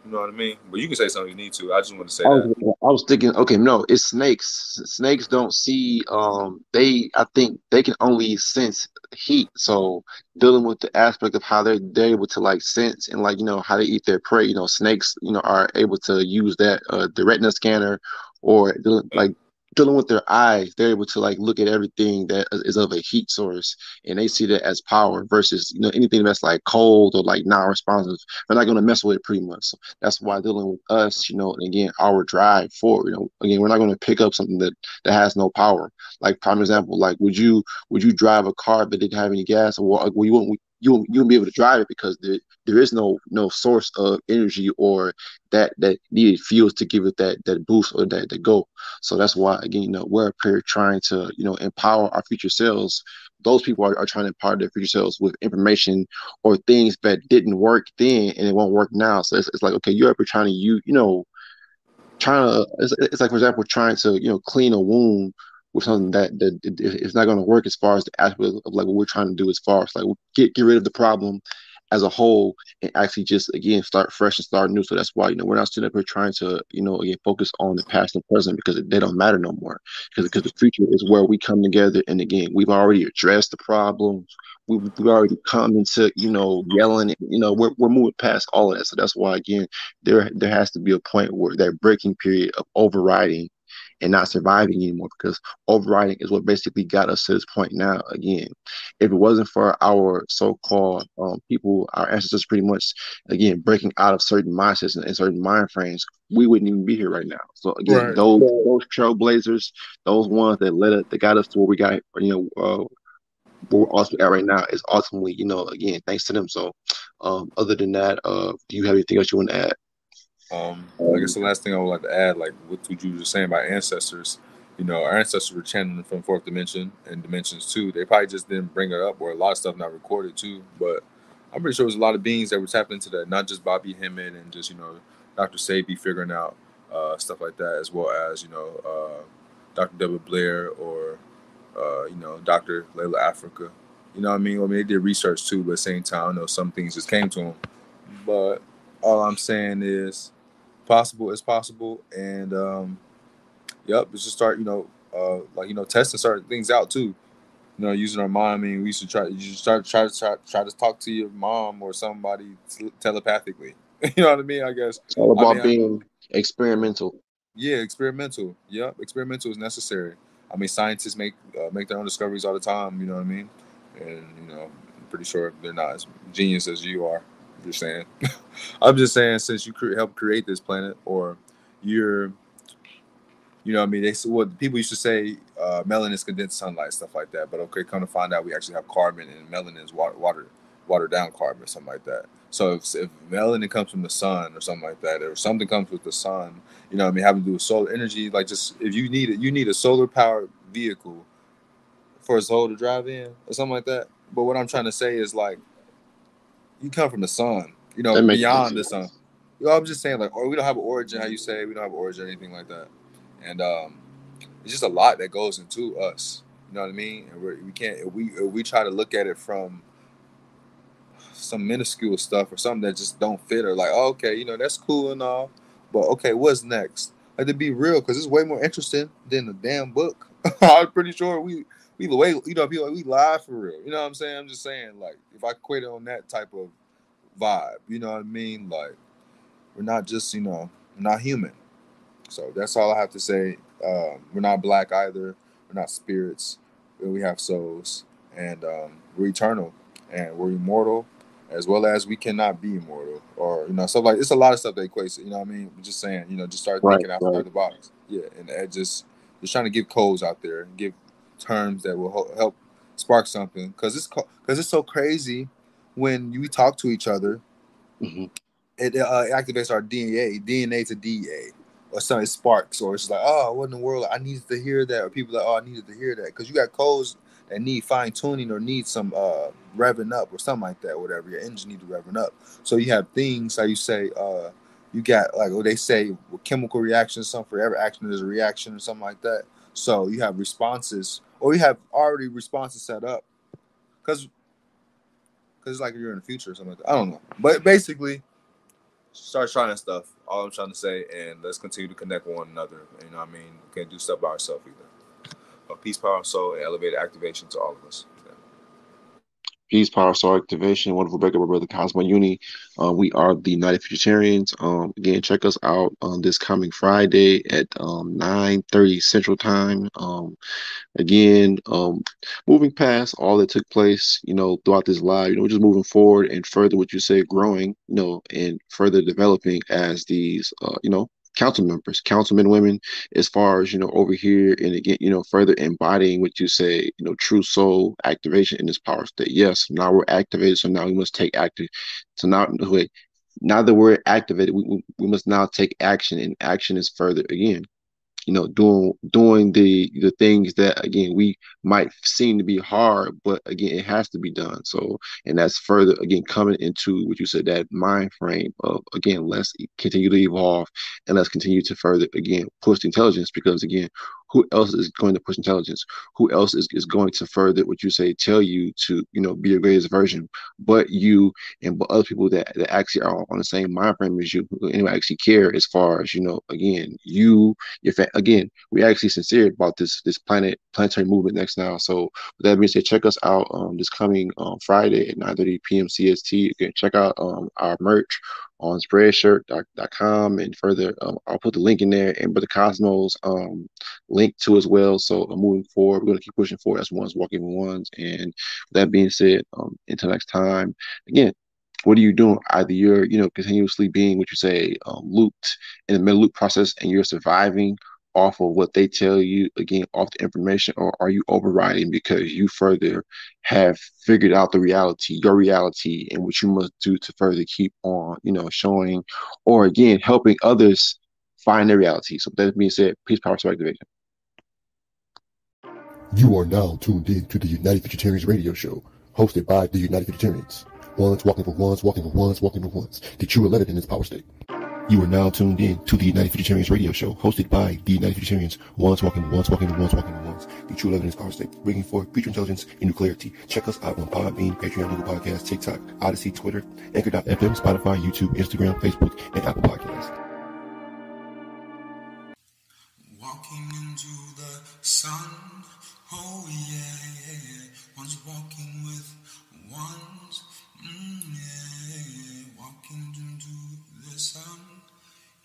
You know what I mean? But you can say something you need to. I just want to say I was, that. I was thinking, okay, no, it's snakes. Snakes don't see, um, they, I think they can only sense heat. So dealing with the aspect of how they're, they're able to like sense and like, you know, how they eat their prey, you know, snakes, you know, are able to use that, uh, the retina scanner, or like dealing with their eyes, they're able to like look at everything that is of a heat source, and they see that as power versus, you know, anything that's like cold or like non-responsive. They're not going to mess with it pretty much. So that's why dealing with us, you know, and again, our drive for, you know, again, we're not going to pick up something that, that has no power. Like, prime example, like, would you would you drive a car that didn't have any gas? Or well, you wouldn't you wouldn't, you wouldn't be able to drive it, because there, there is no no source of energy or that that needed fuels to give it that that boost or that, that go. So that's why, again, you know, we're up here trying to, you know, empower our future selves. Those people are, are trying to empower their future selves with information or things that didn't work then and it won't work now. So it's, it's like, okay, you're up here trying to, you, you know, trying to, it's, it's like, for example, trying to, you know, clean a wound with something that, that it's not going to work as far as the aspect of like what we're trying to do, as far as like get get rid of the problem as a whole and actually just, again, start fresh and start new. So that's why, you know, we're not sitting up here trying to, you know, again, focus on the past and present, because they don't matter no more, because because the future is where we come together. And again, we've already addressed the problems. We've, we've already come into, you know, yelling, and, you know, we're, we're moving past all of that. So that's why, again, there there has to be a point where that breaking period of overriding and not surviving anymore, because overriding is what basically got us to this point now. Again, if it wasn't for our so-called um, people, our ancestors pretty much, again, breaking out of certain mindsets and, and certain mind frames, we wouldn't even be here right now. So again, right. those those trailblazers, those ones that led us, that got us to where we got, you know, uh, where we're also at right now, is ultimately, you know, again, thanks to them. So um, other than that, uh, do you have anything else you want to add? Um, I guess the last thing I would like to add, like what you were just saying about ancestors, you know, our ancestors were channeling from fourth dimension and dimensions too. They probably just didn't bring it up, or a lot of stuff not recorded too. But I'm pretty sure there's a lot of beings that were tapped into that, not just Bobby Hemming and just, you know, Doctor Sebi figuring out uh, stuff like that, as well as, you know, uh, Doctor Deborah Blair, or, uh, you know, Doctor Layla Africa. You know what I mean? I mean, they did research too, but at the same time, I know some things just came to them. But all I'm saying is, possible is possible, and um yep, let's just start, you know, uh like, you know, testing certain things out too, you know, using our mind. I mean, we used to try you should start try to try, try to talk to your mom or somebody telepathically. You know what I mean? I guess it's all about I mean, being I, experimental. Yeah, experimental. Yep, experimental is necessary. I mean, scientists make uh, make their own discoveries all the time, you know what I mean? And, you know, I'm pretty sure they're not as genius as you are. Just saying. I'm just saying, since you cre- helped create this planet, or you're, you know what I mean, they what well, people used to say uh, melanin is condensed sunlight, stuff like that. But okay, come to find out, we actually have carbon, and melanin is water, water watered down carbon, or something like that. So if, if melanin comes from the sun, or something like that, or something comes with the sun, you know what I mean, having to do with solar energy, like, just if you need it, you need a solar powered vehicle for a soul to drive in, or something like that. But what I'm trying to say is, like, you come from the sun, you know, beyond the sun. You know, I'm just saying, like, or we don't have an origin, how you say, we don't have an origin or anything like that. And um, it's just a lot that goes into us. You know what I mean? And we're, we can't, if we, if we try to look at it from some minuscule stuff or something that just don't fit, or like, oh, okay, you know, that's cool and all, but okay, what's next? Like, to be real, because it's way more interesting than the damn book. I'm pretty sure we... We way, you know, people, we live for real. You know what I'm saying? I'm just saying, like, if I quit on that type of vibe, you know what I mean? Like, we're not just, you know, we're not human. So that's all I have to say. Um, we're not black either. We're not spirits. We have souls, and um, we're eternal, and we're immortal, as well as we cannot be immortal, or, you know, stuff like, it's a lot of stuff that equates. You know what I mean? We're just saying, you know, just start right, thinking outside right. the box. Yeah, and just just trying to give codes out there and give terms that will help spark something, because it's because it's so crazy when we talk to each other. Mm-hmm. It uh, activates our D N A, D N A to D E A, or something sparks, or it's like, oh, what in the world? I needed to hear that, or people like, oh, I needed to hear that, because you got codes that need fine tuning or need some uh, revving up or something like that, whatever. Your engine needs to revving up. So you have things how you say, uh, you got like, oh, they say well, chemical reactions. Something for every action is a reaction or something like that. So you have responses, or you have already responses set up, because because it's like you're in the future or something like that. I don't know, but basically. Start trying stuff, all I'm trying to say, and let's continue to connect one another. You know what I mean? We can't do stuff by ourselves either. But peace, power, soul, and elevated activation to all of us. Yeah. Peace, power, soul, activation. Wonderful breakup, brother Cosmo Uni. Uh, we are the United Futurtarians. Um, again, check us out um, this coming Friday at um, nine thirty Central Time. Um, again, um, moving past all that took place, you know, throughout this live, you know, just moving forward and further what you said, growing, you know, and further developing as these, uh, you know, council members, councilmen, women, as far as, you know, over here, and again, you know, further embodying what you say, you know, true soul activation in this power state. Yes, now we're activated, so now we must take active. So now, now that we're activated, we we must now take action, and action is further again, you know, doing doing the the things that again we might seem to be hard, but again it has to be done. So, and that's further again coming into what you said, that mind frame of again let's continue to evolve and let's continue to further again push the intelligence, because again who else is going to push intelligence? Who else is, is going to further what you say, tell you to, you know, be your greatest version, but you and but other people that, that actually are on the same mind frame as you, who anyway actually care as far as, you know, again, you, your fa- again, we're actually sincere about this this planet, planetary movement next now. So with that being said, check us out um, this coming um, Friday at nine thirty p.m. C S T. Again, check out um, our merch on spreadshirt dot com, and further um, I'll put the link in there, and Brother Cosmo's um, link to as well. So uh, moving forward, we're going to keep pushing forward as ones, walking ones. And with that being said, um, until next time, again, what are you doing? Either you're, you know, continuously being what you say, um, looped in the middle loop process, and you're surviving off of what they tell you, again, off the information, or are you overriding because you further have figured out the reality, your reality, and what you must do to further keep on, you know, showing, or again, helping others find their reality. So that being said, peace, power, soul activation. You are now tuned in to the United Futurtarians radio show, hosted by the United Futurtarians. Ones walking for ones, walking for ones, walking for ones. Get you elevated in this power state. You are now tuned in to the United Futurtarians radio show, hosted by the United Futurtarians. Ones walking, ones walking, ones walking, ones. The true eleven is power state, bringing forth future intelligence and new clarity. Check us out on Podbean, Patreon, Google Podcasts, TikTok, Odyssey, Twitter, Anchor dot f m, Spotify, YouTube, Instagram, Facebook, and Apple Podcasts. Walking into the sun, oh yeah, one's walking with ones, mm, yeah, walking into the sun.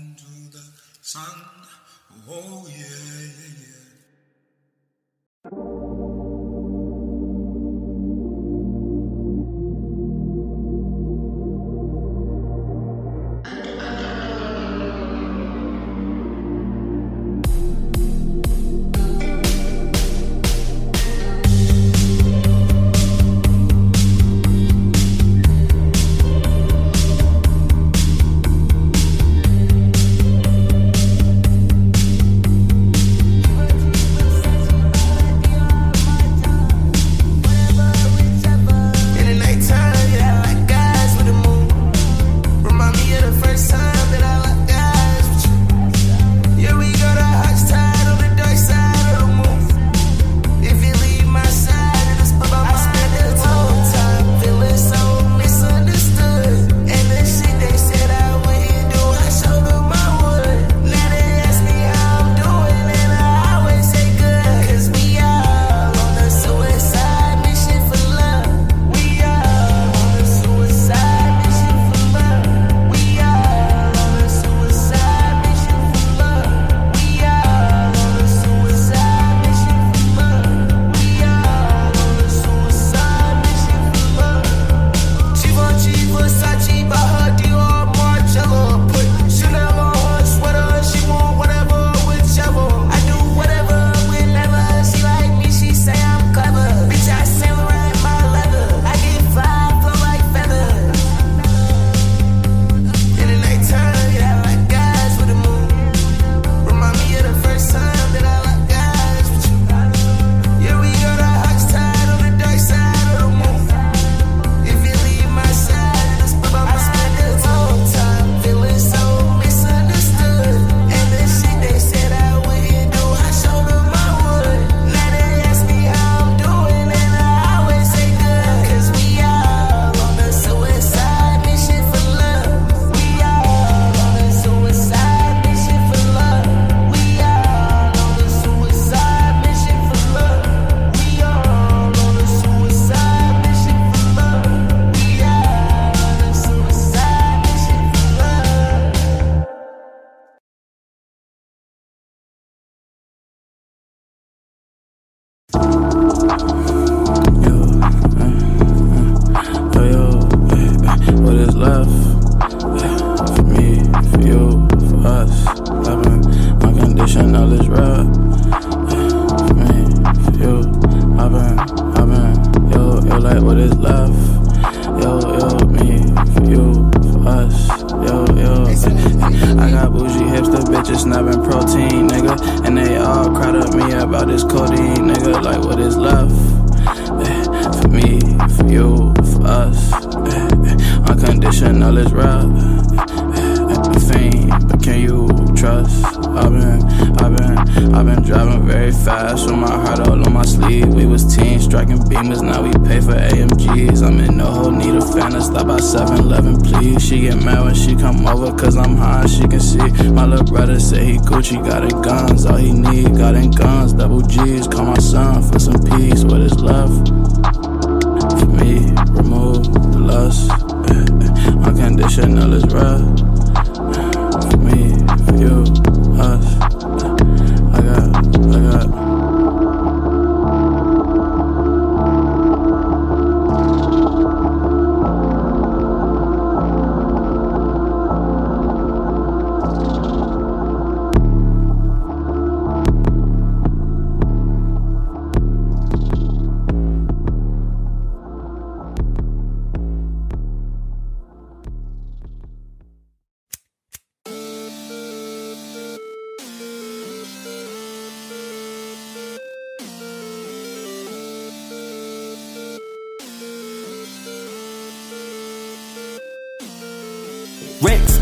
into the sun. Oh yeah, yeah, yeah. Gucci got it guns, all he need, got it guns, double G's, call my son for some peace, what is love? For me, remove the lust, my conditional is rough. For me, for you, us, I got, I got.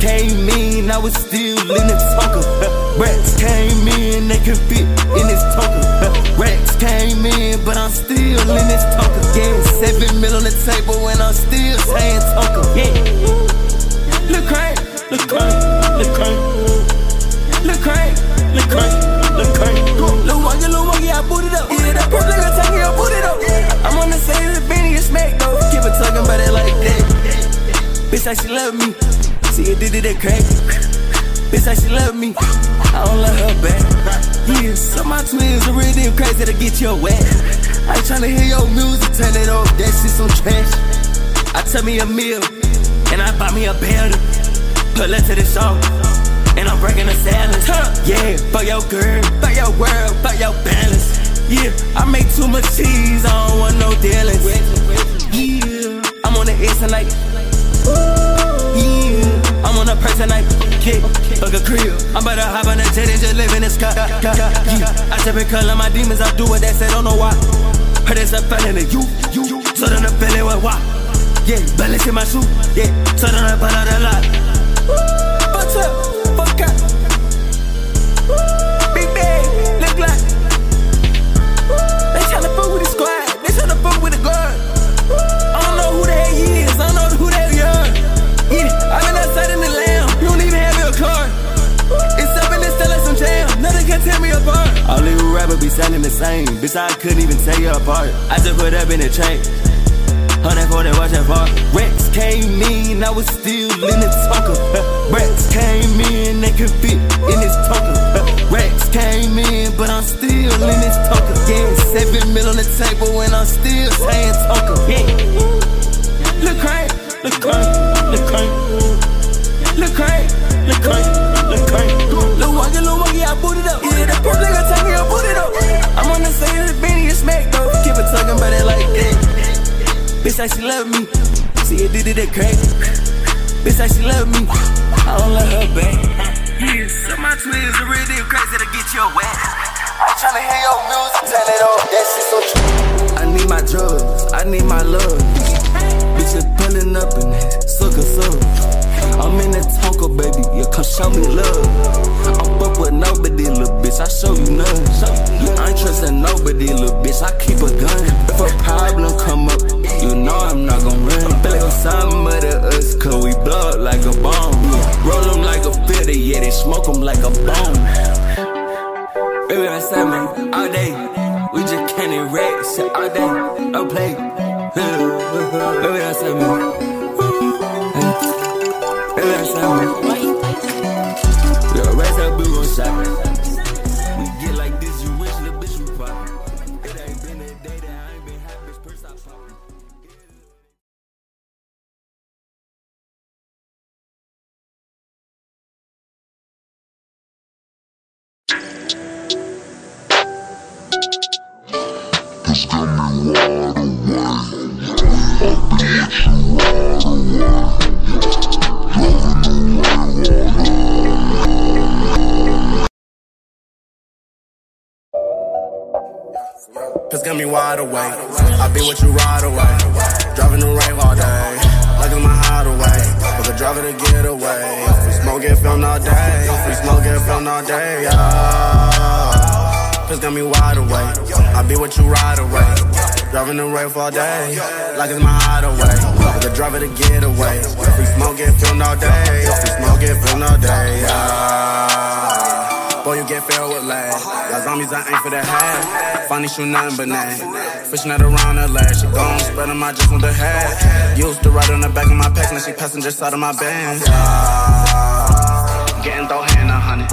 Came in, I was still in the tucker. Rats came in, they could fit in this tucker. Rats came in, but I'm still in this tucker. Yeah, seven mil on the table and I'm still saying tucker. Yeah. Look crank, look crank, look crank. Look crank, look crank, look crank. Look walkie, look walkie, I boot it up. Yeah, that purple nigga talking, I boot it up. I'm on the side of the Benny, it's smack though. Keep it talking about it like that. Bitch, like she love me. See it did it that crack. Bitch, like she love me. I don't love her back. Yeah, some of my twins are real damn crazy to get you wet. I ain't tryna hear your music, turn it off. That shit so trash. I tell me a meal, and I buy me a building. Put left to the show, and I'm breaking the salad. Yeah, fuck your girl, fuck your world, fuck your balance. Yeah, I make too much cheese, I don't want no dealings. Yeah, I'm on the inside. Yeah. I'm on a person like kick, fuck a crib. I'm about to hop on a jet and just live in the sky. Yeah. I tip and color my demons, I do what they say, don't know why. Heard it's a felony, you, you, so don't feel it with why. Yeah, balance in my shoe, yeah, so don't I follow the lot. Fuck up, fuck up. Big bag, look like. They tryna fuck with the squad, they tryna fuck with the guard. I don't know who the hell he is, I don't know who they are. Yeah, I've been outside in the lamb, you don't even have your car. It's up and it's still like some jam, nothing can tear me apart. All little rappers be sounding the same, bitch, I couldn't even tear you apart. I just put up in the chain, one forty, watch that bar. Rex came in, I was still in the tucker. Rex came in, they could fit in this tucker. Rex came in, but I'm still in this tucker. Yeah, seven mil on the table and I'm still saying tucker. Yeah, look right, look right. Look crank, look crank, look crank, look crank. Look walkie, look walkie, I boot it up. Yeah, that poor nigga talking, I boot it up. I'm on the side of the Benny, it's smack though. Keep it talking about it like that. Bitch, like she love me. See it did it that crack. Bitch, like she love me. I don't love her back. Yeah, so my twins are real deal crazy to get your wet. I'm tryna hear your music, turn it off. That shit so true. I need my drugs, I need my love. Bitches pulling up and sucker suck. I'm in that Tonka, baby, you come show me love. I'm fuck with nobody, little bitch, I show you none. You ain't trusting nobody, little bitch, I keep a gun. If a problem come up, you know I'm not gon' run. I'm feeling some of the us, cause we blow up like a bomb. Roll them like a filter, yeah, they smoke them like a bomb. Baby, I say, man, all day, we just can't erect shit all day, no play. Baby, that's me. Baby, that's me. Yo, raise that big one shot. We get like this, you wish the bitch would pop. It ain't bad. Cause got me wide awake. I be with you right away. Driving the rave all day. Like in my hideaway. Cause I drive it to get away. Free smoke and film all day. Free smoke and film all day. Yeah. Cause got me wide awake. I be with you right away. Driving the rave all day. Like it's my hideaway. Cause I drive it to get away. Free smoke and film all day. Free smoke and film all day. Yeah. Boy, you get filled with lead. Y'all zombies, I ain't for the head. Funny, shoot nothing but net. Fishing out around her leg. She gon' spread them, I just want the head. Used to ride on the back of my pack, now she passenger side of my Benz. Yeah. Getting throw hand a hundred.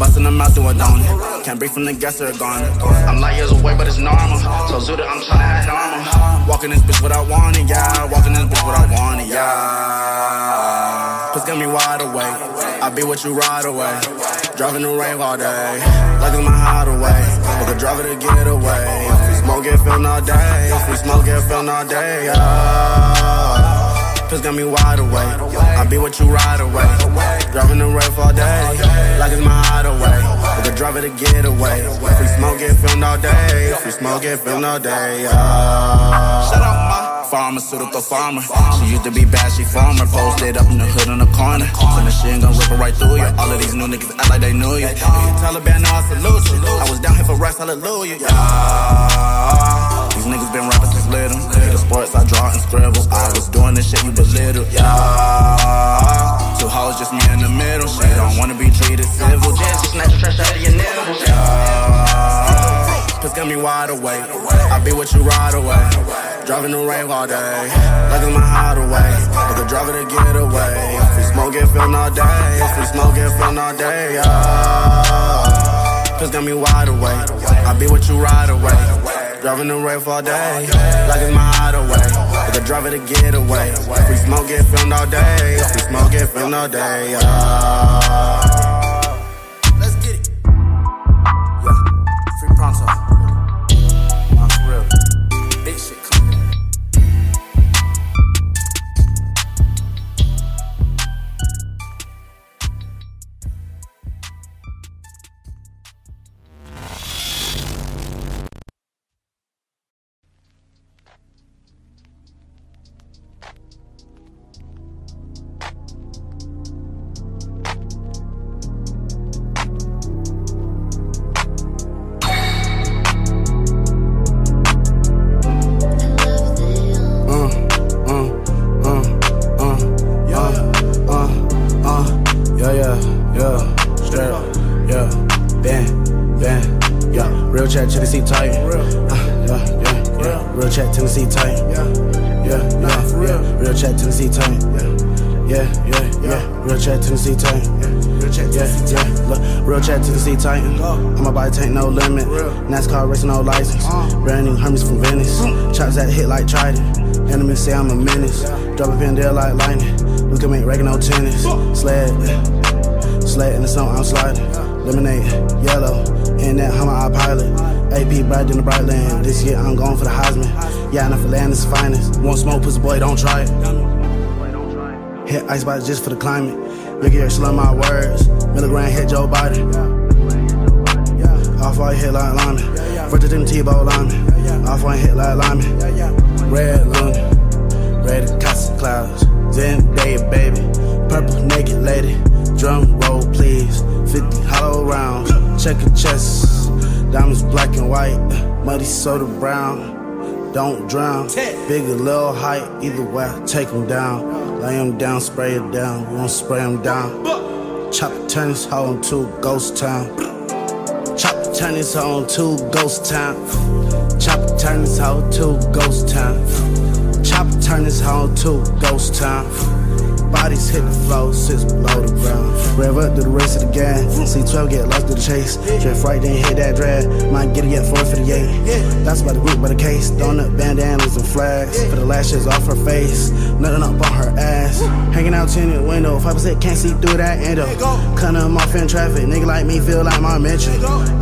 Busting them out, do a donut. Can't breathe from the gas or a gun. I'm light years away, but it's normal. So Zuda, I'm tryna act normal. Walking this bitch without wanting, yeah. Walking this bitch without wanting, yeah. Cause got me wide awake. I be with you right away. Driving the rave all day. Like it's my hideaway. But the driver to get away. If we smoke and film all day. If we smoke and film all day. Yeah. Piss got me wide awake. I be with you right away. Driving the rave all day. Like it's my hideaway. But the driver to get away. If we smoke and film all day. If we smoke and film all day. Yeah. Shut up, ma. Pharmaceutical farmer. She used to be bad, she farmer. Posted up in the hood on the corner. Send the shit and gon' rip it right through you. All of these new niggas act like they knew you. If you Taliban, now I salute you. I was down here for rest, hallelujah. Yeah. These niggas been rapping since little. The sports I draw and scribble. I was doing this shit you belittle. Yeah. Two hoes, just me in the middle. She don't wanna be treated civil. Just snatch the trash out of your nipples. Yeah. Piss got me wide awake. I be with you right away. Driving the rave all day, like it's my hideaway. But the driver to get away. If we smoke and film all day. If we smoke and film all day. Yeah. Piss got me wide awake. I be with you right away. Driving the rave all day, like it's my hideaway. But the driver to get away. If we smoke and film all day. If we smoke and film all day. Yeah. Let's get it. Yeah. Free Pronto. Titan. I'm about to take no limit. NASCAR racing, no license. Brand new Hermes from Venice. Chops that hit like Trident. Enemies say I'm a menace. Drop up in there like lightning. We can make regular no tennis. Sled, sled in the snow, I'm sliding. Lemonade, yellow. In that Hummer, I pilot. A P bright in the bright land. This year I'm going for the Heisman. Yeah, enough for land is finest. Won't smoke, pussy boy, don't try it. Hit icebox just for the climate. Look at your slur, my words. Milligram hit Joe Biden. Off white hit like lineman, yeah, yeah. First them T-Bow lineman, yeah, yeah. Off white hit like lineman, yeah, yeah. Red London, red Casa clouds, Zen day baby, purple naked lady, drum roll please, fifty hollow rounds, check your chest, diamonds black and white, muddy soda brown, don't drown, big or little height, either way I take them down, lay them down, spray it down, we won't spray them down, chop turn this hoe into ghost town. Turn this hoe to ghost town. Chopper turn this hoe to ghost town. Chopper turn this hoe to ghost town. Bodies hit the floor, sits below the ground. Rev up to the race of the gas. C twelve get lost to the chase. Drift right then hit that drag. Might get it at four fifty-eight. That's by the group, by the case. Throwing up bandanas and flags. For the lashes off her face. Nothing up on her ass. Hanging out in the window. five percent can't see through that endo. Cutting them off in traffic. Nigga like me feel like my mentor.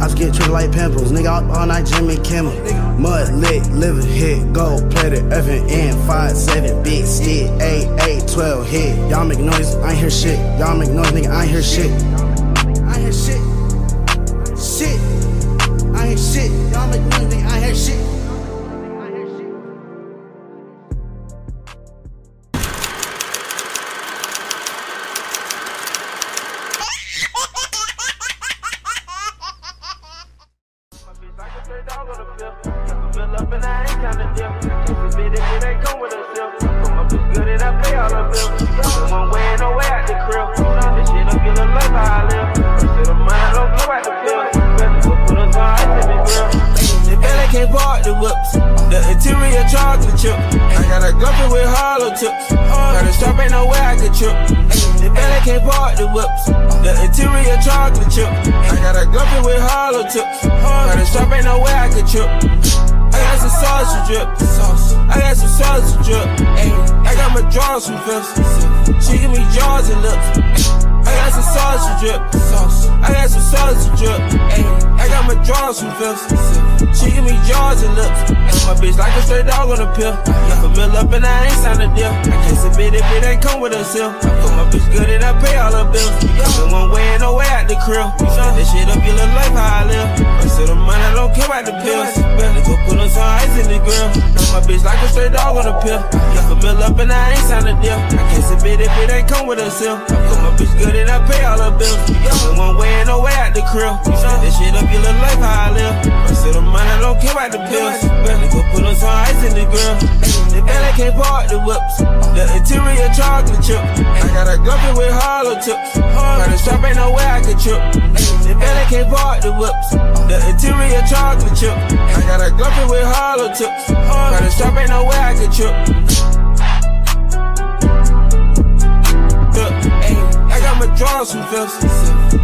I just get treated like pimples. Nigga out all night Jimmy Kimmel. Mud lit, living hit. Go play the F N N five seven. Big stick, eight eight twelve hit. Y'all make noise, I ain't hear shit. Y'all make noise, nigga, I ain't hear shit. I ain't hear shit. Shit. I ain't hear hear shit. Y'all make money, think I hear shit. She give me jaws and lips. I got some sausage drip. I got some sausage drip. I got my jaws and lips. She give me jaws and lips. My bitch like a stray dog on a pill. Put me up and I ain't signed a deal. I can't submit if it ain't come with a seal. I put my bitch good and I pay all her bills. But one way and no way out the crib. This shit up, you look like how I live. I said the money, I don't care about the pills. Go put on some ice in the grill. My bitch like a stray dog on a pill. Got the mill up and I ain't signed a deal. I can't submit if it ain't come with a seal. Cause my bitch good and I pay all her bills. But one way and no way out the crib. This shit up, you look like how I live. I said the money, I don't care about the pills. Go put on some ice in the grill. The belly can't part the whips. The interior chocolate chip. I got a glumpy with hollow tips. By the strap ain't no way I could trip. The belly can't part the whips. The interior chocolate chip. I got a glumpy with hollow tips. By the strap ain't no way I could trip. I got my drawers from Phillips.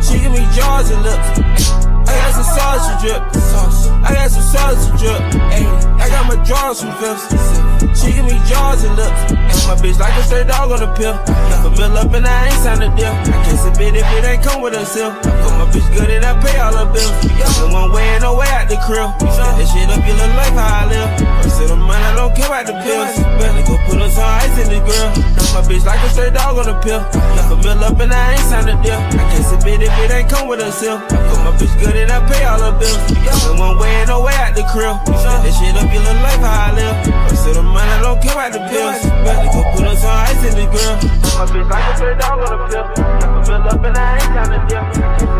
She give me jaws and lips. I got some sausage drip. I got some sausage drip. I got my drawers from Phillips. She give me jaws and lips. My bitch like a stray dog on a pill. Put me up and I ain't signed a deal. I can't submit if it ain't come with a seal. Put my bitch good and I pay all her bills. But one way and no way out the crib. This shit up, you look like how I live. I said the money, I don't care about the pills. Go put us on ice in the grill. My bitch like a stray dog on a pill. Put me up and I ain't signed a deal. I can't submit if it ain't come with a seal. Put my bitch good and I pay all her bills. But one way and no way out the crib. This shit up, you look like how I live. I said the money, I don't care about the pills. Put us on ice in the grill. My bitch like a stray dog on a pill. I can fill up and I ain't tryna dip.